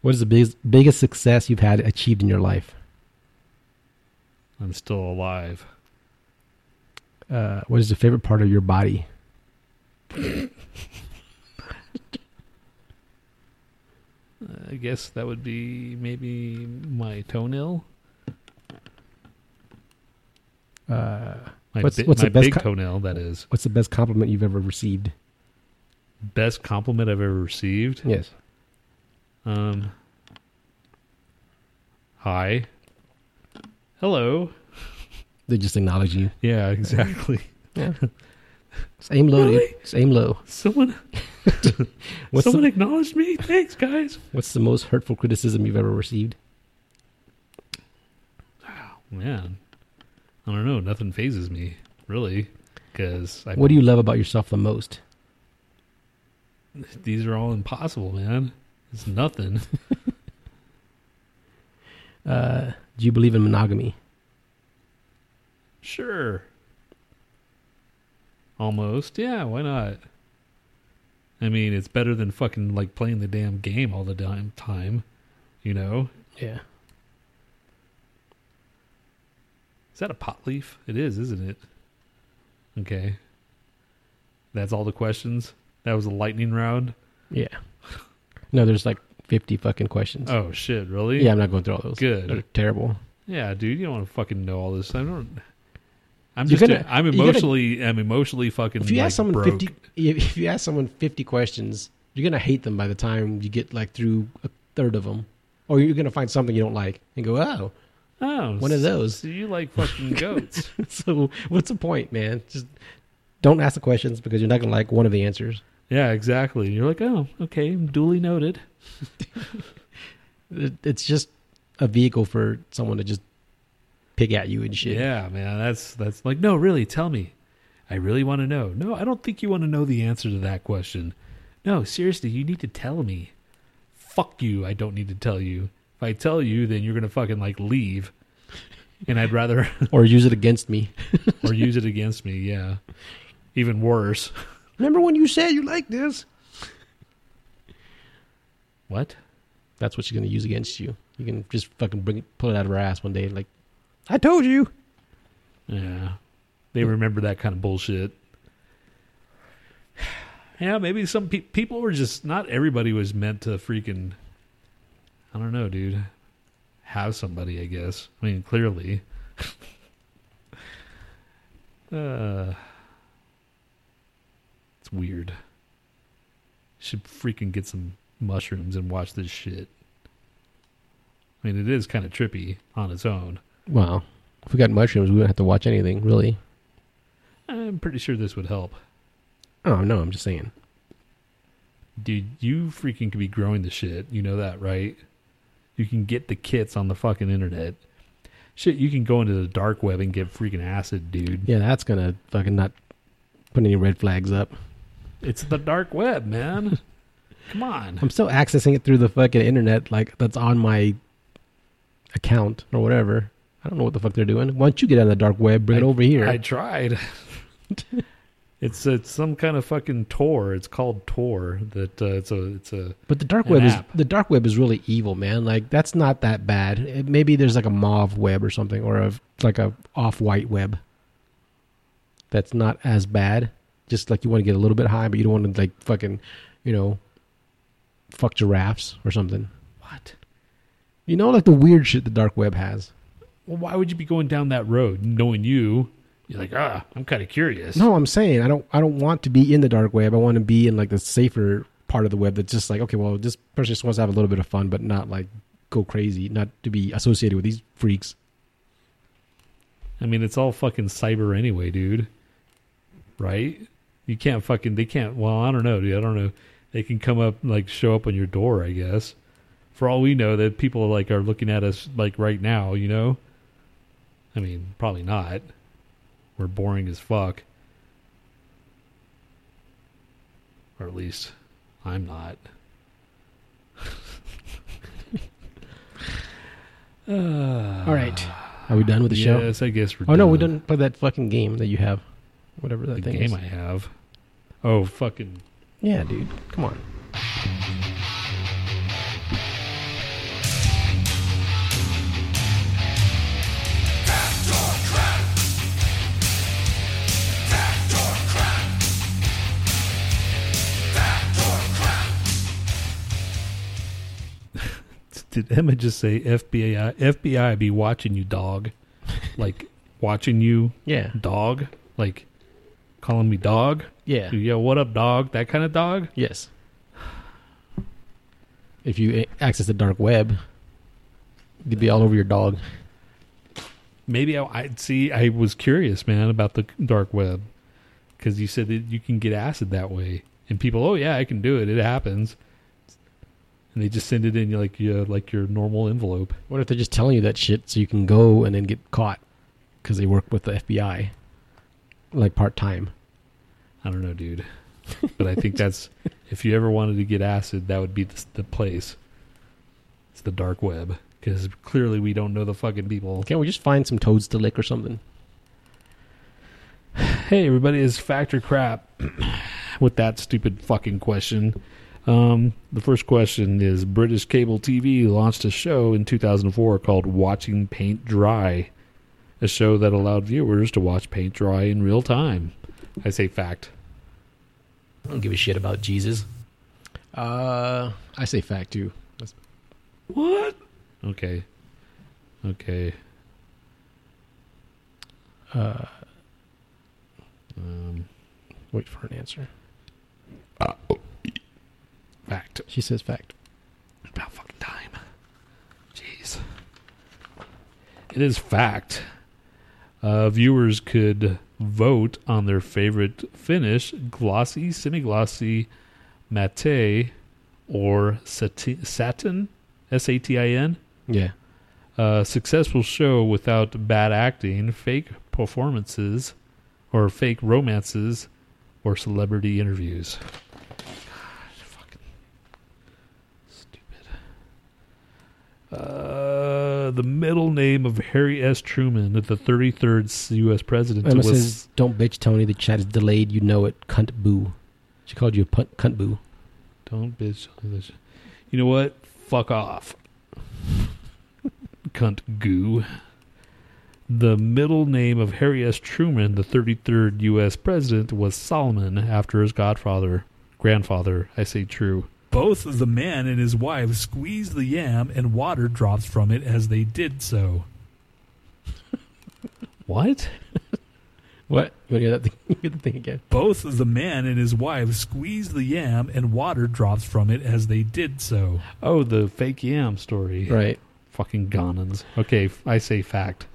what is the biggest, biggest success you've had achieved in your life? I'm still alive. Uh, what is the favorite part of your body? I guess that would be maybe my toenail. Uh, my what's, bi- what's my the best big co- toenail, that is. What's the best compliment you've ever received? Best compliment I've ever received? Yes. Um. Hi. Hello. They just acknowledge you. Yeah, exactly. Yeah. It's aim low. Really? It's aim low. Someone, someone the, acknowledged me? Thanks, guys. What's the most hurtful criticism you've ever received? Oh, man. I don't know. Nothing phases me, really. Cause I what do you love about yourself the most? These are all impossible, man. It's nothing. uh, do you believe in monogamy? Sure. Almost, yeah, why not? I mean, it's better than fucking, like, playing the damn game all the damn time, you know? Yeah. Is that a pot leaf? It is, isn't it? Okay. That's all the questions? That was a lightning round? Yeah. No, there's like fifty fucking questions. Oh, shit, really? Yeah, I'm not going through all those. Good. They're terrible. Yeah, dude, you don't want to fucking know all this. I don't... I'm just gonna, I'm emotionally gonna, I'm emotionally fucking if you like ask someone broke. fifty if you ask someone fifty questions, you're gonna hate them by the time you get like through a third of them, or you're gonna find something you don't like and go, oh, oh, one of those. So you like fucking goats? So what's the point, man? Just don't ask the questions because you're not gonna like one of the answers. Yeah, exactly. You're like, oh, okay, duly noted. It's just a vehicle for someone to just pick at you and shit. Yeah, man, that's that's like, no, really, tell me. I really want to know. No, I don't think you want to know the answer to that question. No, seriously, you need to tell me. Fuck you, I don't need to tell you. If I tell you, then you're going to fucking, like, leave. And I'd rather... or use it against me. Or use it against me, yeah. Even worse. Remember when you said you like this? What? That's what she's going to use against you. You can just fucking bring it, pull it out of her ass one day, like, I told you. Yeah. They remember that kind of bullshit. Yeah, maybe some pe- people were just... Not everybody was meant to freaking... I don't know, dude. Have somebody, I guess. I mean, clearly. uh, it's weird. Should freaking get some mushrooms and watch this shit. I mean, it is kind of trippy on its own. Wow. If we got mushrooms, we wouldn't have to watch anything, really. I'm pretty sure this would help. Oh, no, I'm just saying. Dude, you freaking could be growing the shit. You know that, right? You can get the kits on the fucking internet. Shit, you can go into the dark web and get freaking acid, dude. Yeah, that's going to fucking not put any red flags up. It's the dark web, man. Come on. I'm still accessing it through the fucking internet, like, that's on my account or whatever. I don't know what the fuck they're doing. Why don't you get out of the dark web, bring I, it over here. I tried. it's it's some kind of fucking Tor. It's called Tor. That uh, it's a it's a. But the dark web app. is the dark web is really evil, man. Like, that's not that bad. It, maybe there's like a mauve web or something, or a like a off white web. That's not as bad. Just like you want to get a little bit high, but you don't want to like fucking, you know, fuck giraffes or something. What? You know, like the weird shit the dark web has. Well, why would you be going down that road knowing you? You're like, ah, I'm kind of curious. No, I'm saying I don't I don't want to be in the dark web. I want to be in like the safer part of the web that's just like, okay, well, this person just wants to have a little bit of fun, but not like go crazy, not to be associated with these freaks. I mean, it's all fucking cyber anyway, dude. Right? You can't fucking, they can't, well, I don't know, dude. I don't know. They can come up, like show up on your door, I guess. For all we know, that people like are looking at us like right now, you know? I mean, probably not. We're boring as fuck. Or at least I'm not. uh, All right. Are we done with the yes, show? Yes, I guess we're oh, done. Oh, no, we didn't play that fucking game that you have. Whatever that the thing is. The game I have. Oh, fucking. Yeah, dude. Come on. Did Emma just say F B I? F B I be watching you, dog. Like, watching you, yeah, dog. Like, calling me dog. Yeah. Yo, what up, dog? That kind of dog? Yes. If you access the dark web, you'd be all over your dog. Maybe I I'd see. I was curious, man, about the dark web, because you said that you can get acid that way, and people, oh yeah, I can do it. It happens, and they just send it in like your like your normal envelope. What if they're just telling you that shit so you can go and then get caught because they work with the F B I, like part time? I don't know, dude, but I think that's if you ever wanted to get acid, that would be the, the place. It's the dark web. Because clearly we don't know the fucking people. Can't we just find some toads to lick or something? Hey, everybody, it's Factor Crap with that stupid fucking question. Um, the first question is, British cable T V launched a show in two thousand four called Watching Paint Dry, a show that allowed viewers to watch paint dry in real time. I say fact. I don't give a shit about Jesus. Uh, I say fact, too. That's... What? Okay. Okay. Uh, um, wait for an answer. Uh, oh. Fact. She says fact. About fucking time. Jeez. It is fact. Uh, viewers could vote on their favorite finish, glossy, semi-glossy, matte, or satin, satin? S A T I N? Yeah. Uh, successful show without bad acting, fake performances, or fake romances, or celebrity interviews. God, fucking stupid. Uh, the middle name of Harry S. Truman, the thirty-third U S president. Emma was, says, don't bitch, Tony. The chat is delayed. You know it. Cunt boo. She called you a punt, cunt boo. Don't bitch. You know what? Fuck off. Cunt goo. The middle name of Harry S. Truman, the thirty-third U S president, was Solomon after his godfather, grandfather. I say true. Both the man and his wife squeezed the yam and water drops from it as they did so. What? What? You hear that thing? You hear the thing again? Both the man and his wife squeezed the yam and water drops from it as they did so. Oh, the fake yam story. Right. Fucking Ghanans. Okay, I say fact.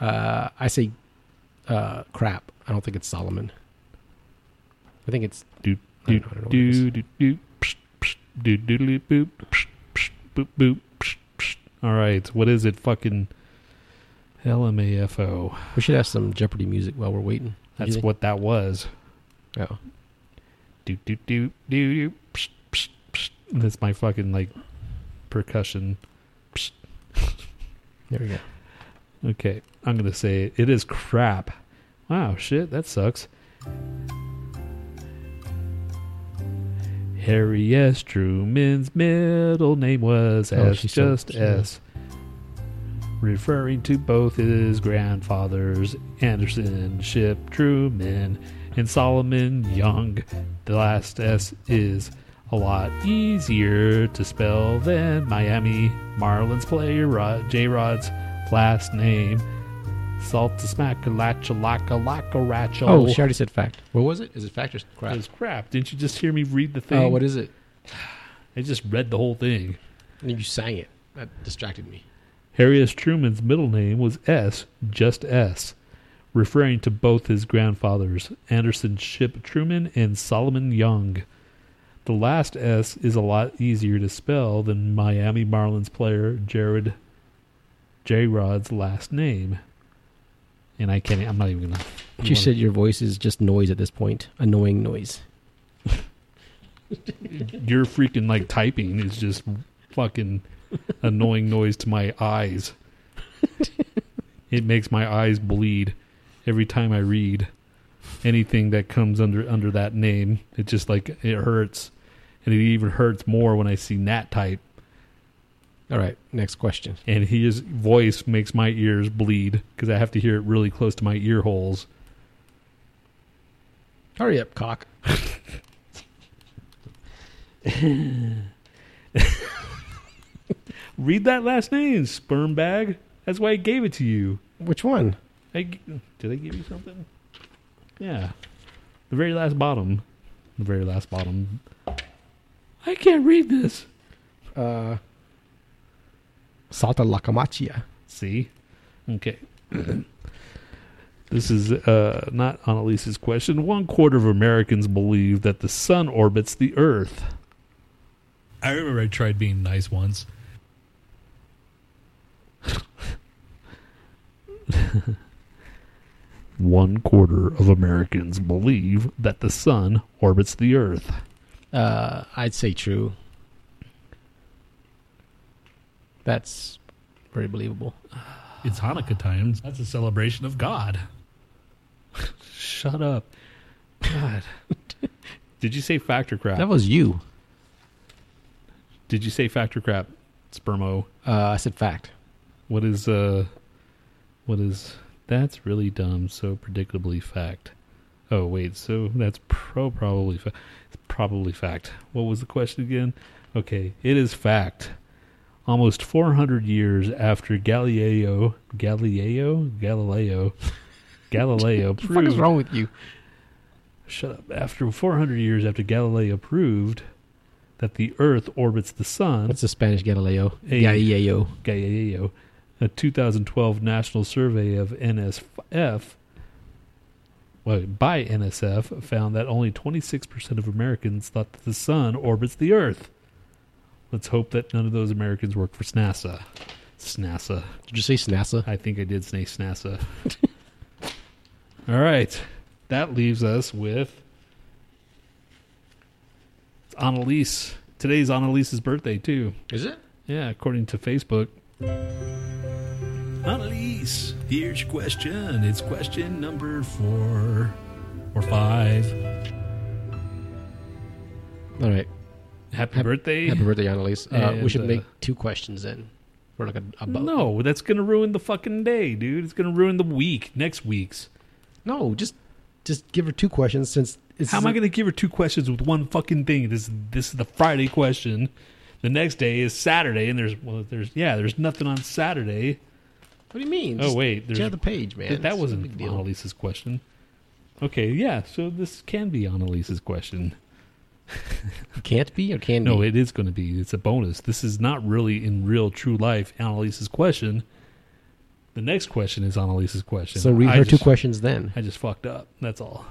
Uh, I say uh, crap. I don't think it's Solomon. I think it's... Doot, doot, doot, doot, doot, doot, doot, boop, boop, boop, psh. All right, what is it? Fucking L M A F O. We should have some Jeopardy music while we're waiting. That's what that was. Oh. Doot, doot, doot, doot, psh, psh, psh. That's my fucking, like, percussion... There we go. Okay, I'm going to say it. It is crap. Wow, shit, that sucks. Harry S. Truman's middle name was oh, S, just said, S, referring to both his grandfathers, Anderson Shipp Truman and Solomon Young. The last S is a lot easier to spell than Miami Marlins player Rod, J-Rod's last name. Salt to smack a latcha laka laka ratcha. Oh, she already said fact. What was it? Is it fact or crap? It was crap. Didn't you just hear me read the thing? Oh, what is it? I just read the whole thing. And you sang it. That distracted me. Harry S. Truman's middle name was S, just S, referring to both his grandfathers, Anderson Shipp Truman and Solomon Young. The last S is a lot easier to spell than Miami Marlins player Jared J-Rod's last name. And I can't, I'm not even going to. You said your voice is just noise at this point. Annoying noise. Your freaking, like, typing is just fucking annoying noise to my eyes. It makes my eyes bleed every time I read anything that comes under, under that name. It just, like, it hurts. And it even hurts more when I see Nhat type. All right, next question. And his voice makes my ears bleed because I have to hear it really close to my ear holes. Hurry up, cock. Read that last name, sperm bag. That's why I gave it to you. Which one? I, did I give you something? Yeah. The very last bottom. The very last bottom. I can't read this. Uh, Salta Lacamachia. See? Okay. This is uh, not Annalise's question. One quarter of Americans believe that the sun orbits the earth. I remember I tried being nice once. One quarter of Americans believe that the sun orbits the earth. Uh, I'd say true. That's very believable. It's Hanukkah times. That's a celebration of God. Shut up. God. Did you say fact or crap? That was you. Did you say fact or crap, Spermo? Uh, I said fact. What is, uh, what is, that's really dumb, so predictably fact. Oh, wait, so that's pro probably fact. It's probably fact. What was the question again? Okay, it is fact. Almost four hundred years after Galileo, Galileo, Galileo, Galileo proved. What the fuck is wrong with you? Shut up. After four hundred years after Galileo proved that the Earth orbits the sun. That's the Spanish Galileo. A, Galileo. Galileo. A two thousand twelve national survey of N S F, well, by N S F, found that only twenty-six percent of Americans thought that the sun orbits the Earth. Let's hope that none of those Americans work for SNASA. SNASA. Did you say SNASA? I think I did say SNASA. All right. That leaves us with it's Annalise. Today's Annalise's birthday, too. Is it? Yeah, according to Facebook. Annalise, here's your question. It's question number four or five. All right. Happy birthday. Happy birthday, Annalise. Uh, we should uh, make two questions then. We're like a, a no, that's going to ruin the fucking day, dude. It's going to ruin the week, next week's. No, just just give her two questions since it's... How am I going to give her two questions with one fucking thing? This this is the Friday question. The next day is Saturday, and there's, well, there's yeah, there's nothing on Saturday. What do you mean? Oh, wait. There's the page, man. That, that wasn't Annalise's question. Okay, yeah, so this can be Annalise's question. Can't be or can no, be? No, it is going to be. It's a bonus. This is not really in real, true life Annalise's question. The next question is Annalise's question. So read I her just, two questions then. I just fucked up. That's all.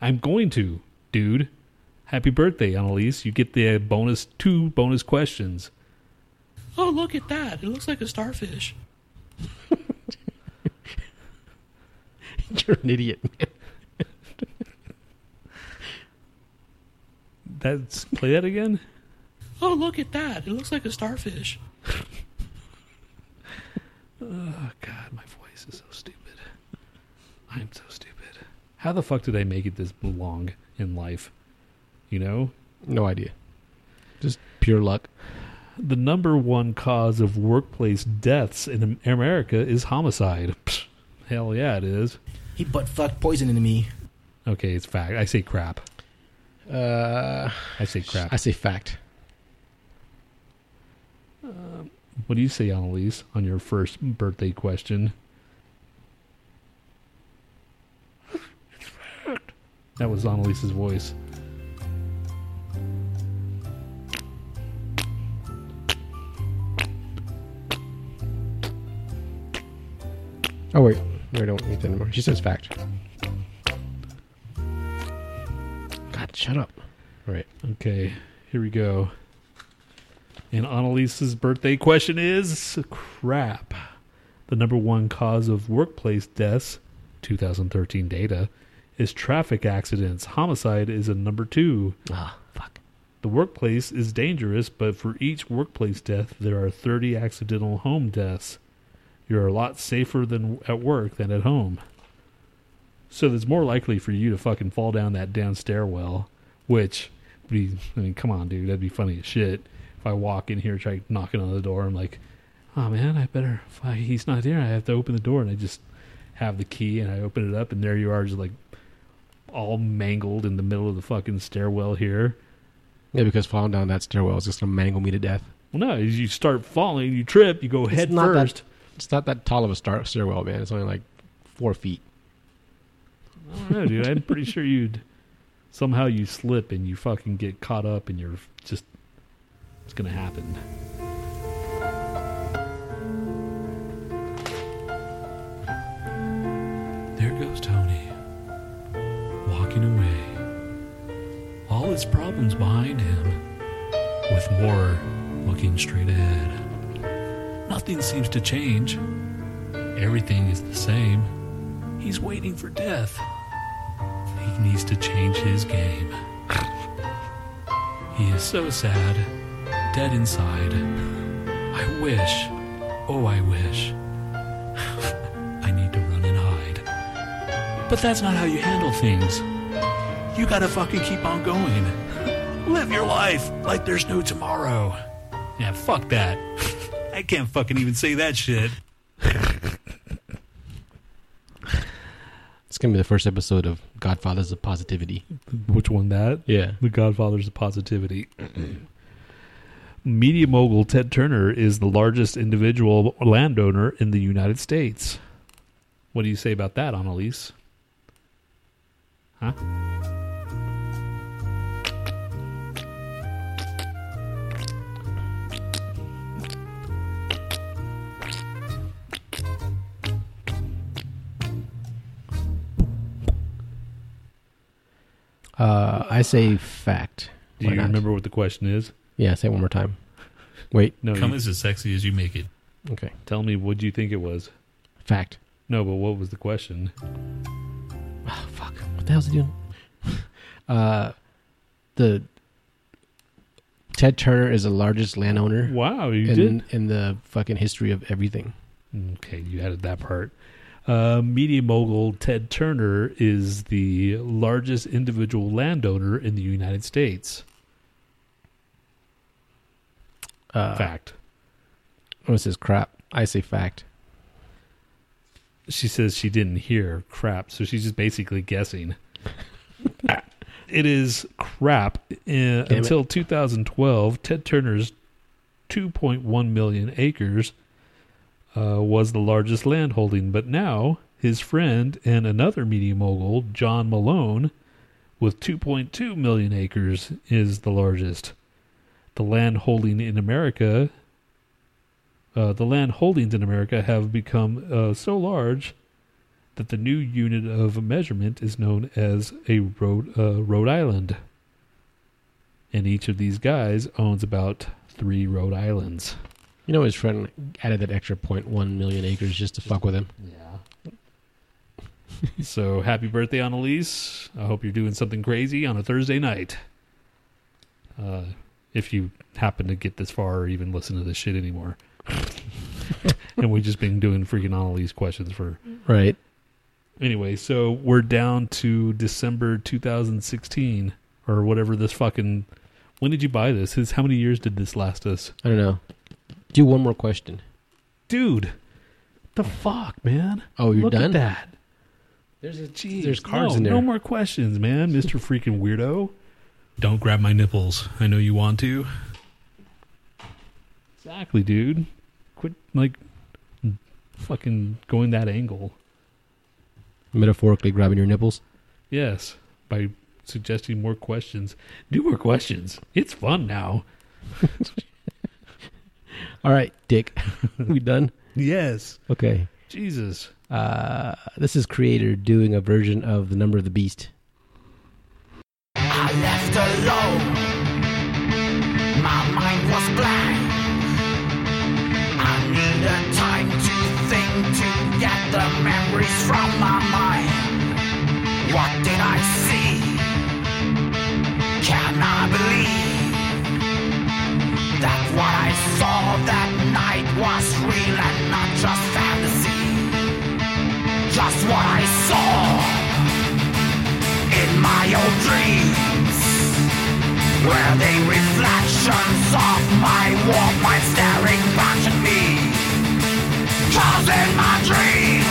I'm going to, dude. Happy birthday, Annalise. You get the bonus, two bonus questions. Oh, look at that. It looks like a starfish. You're an idiot, man. That's play that again. Oh, look at that! It looks like a starfish. Oh God, my voice is so stupid. I'm so stupid. How the fuck did I make it this long in life? You know? No idea. Just pure luck. The number one cause of workplace deaths in America is homicide. Psh, hell yeah, it is. He butt fucked poison into me. Okay, it's fact. I say crap. Uh, I say crap. I say fact. Um, what do you say, Annalise, on your first birthday question? It's fact. That was Annalise's voice. Oh, wait. No, I don't need that anymore. She says fact. Shut up. All right. Okay. Here we go. And Annalise's birthday question is crap. The number one cause of workplace deaths, two thousand thirteen data, is traffic accidents. Homicide is a number two. Ah, fuck. The workplace is dangerous, but for each workplace death, there are thirty accidental home deaths. You're a lot safer than at work than at home. So there's more likely for you to fucking fall down that damn stairwell, which, be, I mean, come on, dude, that'd be funny as shit. If I walk in here, try knocking on the door, I'm like, oh man, I better, if I, he's not there, I have to open the door, and I just have the key, and I open it up, and there you are, just like, all mangled in the middle of the fucking stairwell here. Yeah, because falling down that stairwell is just going to mangle me to death. Well, no, you start falling, you trip, you go it's head first. That, it's not that tall of a star, stairwell, man. It's only like four feet. I don't know, dude. I'm pretty sure you'd somehow you slip and you fucking get caught up and you're just, it's going to happen. There goes Tony, walking away, all his problems behind him, with more looking straight ahead. Nothing seems to change. Everything is the same. He's waiting for death. He needs to change his game. He is so sad, dead inside. I wish, oh I wish, I need to run and hide. But that's not how you handle things. You gotta fucking keep on going. Live your life like there's no tomorrow. Yeah, fuck that. I can't fucking even say that shit. It's gonna be the first episode of Godfathers of Positivity. Which one? That? Yeah, The Godfathers of Positivity. Media mogul Ted Turner is the largest individual landowner in the United States. What do you say about that, Annalise? Huh? Uh, I say fact. Do Why you not? Remember what the question is? Yeah, say it one more time. Wait. No, Come you, as sexy as you make it. Okay. Tell me, what do you think it was? Fact. No, but what was the question? Oh, fuck. What the hell's he doing? uh, the Ted Turner is the largest landowner. Wow, you in, did? In the fucking history of everything. Okay, you added that part. Uh, media mogul Ted Turner is the largest individual landowner in the United States. Uh, fact. What says crap? I say fact. She says she didn't hear crap, so she's just basically guessing. It is crap. Damn Until it. two thousand twelve, Ted Turner's two point one million acres Uh, was the largest landholding, but now his friend and another media mogul, John Malone, with two point two million acres, is the largest. The land holding in America, uh, the land holdings in America have become uh, so large that the new unit of measurement is known as a Rhode uh, Rhode Island, and each of these guys owns about three Rhode Islands. You know his friend added that extra zero point one million acres just to fuck with him. Yeah. So happy birthday, Annalise. I hope you're doing something crazy on a Thursday night. Uh, if you happen to get this far or even listen to this shit anymore. And we've just been doing freaking Annalise questions for... Right. Anyway, so we're down to December two thousand sixteen or whatever this fucking... When did you buy this? His, how many years did this last us? I don't know. Do one more question. Dude, what the fuck, man? Oh, you're Look done? Look at that. There's, a, geez, there's cards no, in there. No more questions, man, Mister Freaking Weirdo. Don't grab my nipples. I know you want to. Exactly, dude. Quit, like, fucking going that angle. Metaphorically grabbing your nipples? Yes, by suggesting more questions. Do more questions. It's fun now. All right, Dick. We done? Yes. Okay. Jesus. Uh, this is Creator doing a version of The Number of the Beast. I left alone. My mind was blind. I needed time to think, to get the memories from my mind. What did I see? Can I believe? That what I saw that night was real and not just fantasy. Just what I saw in my old dreams, were they reflections of my warm mind staring back at me? Cause in my dreams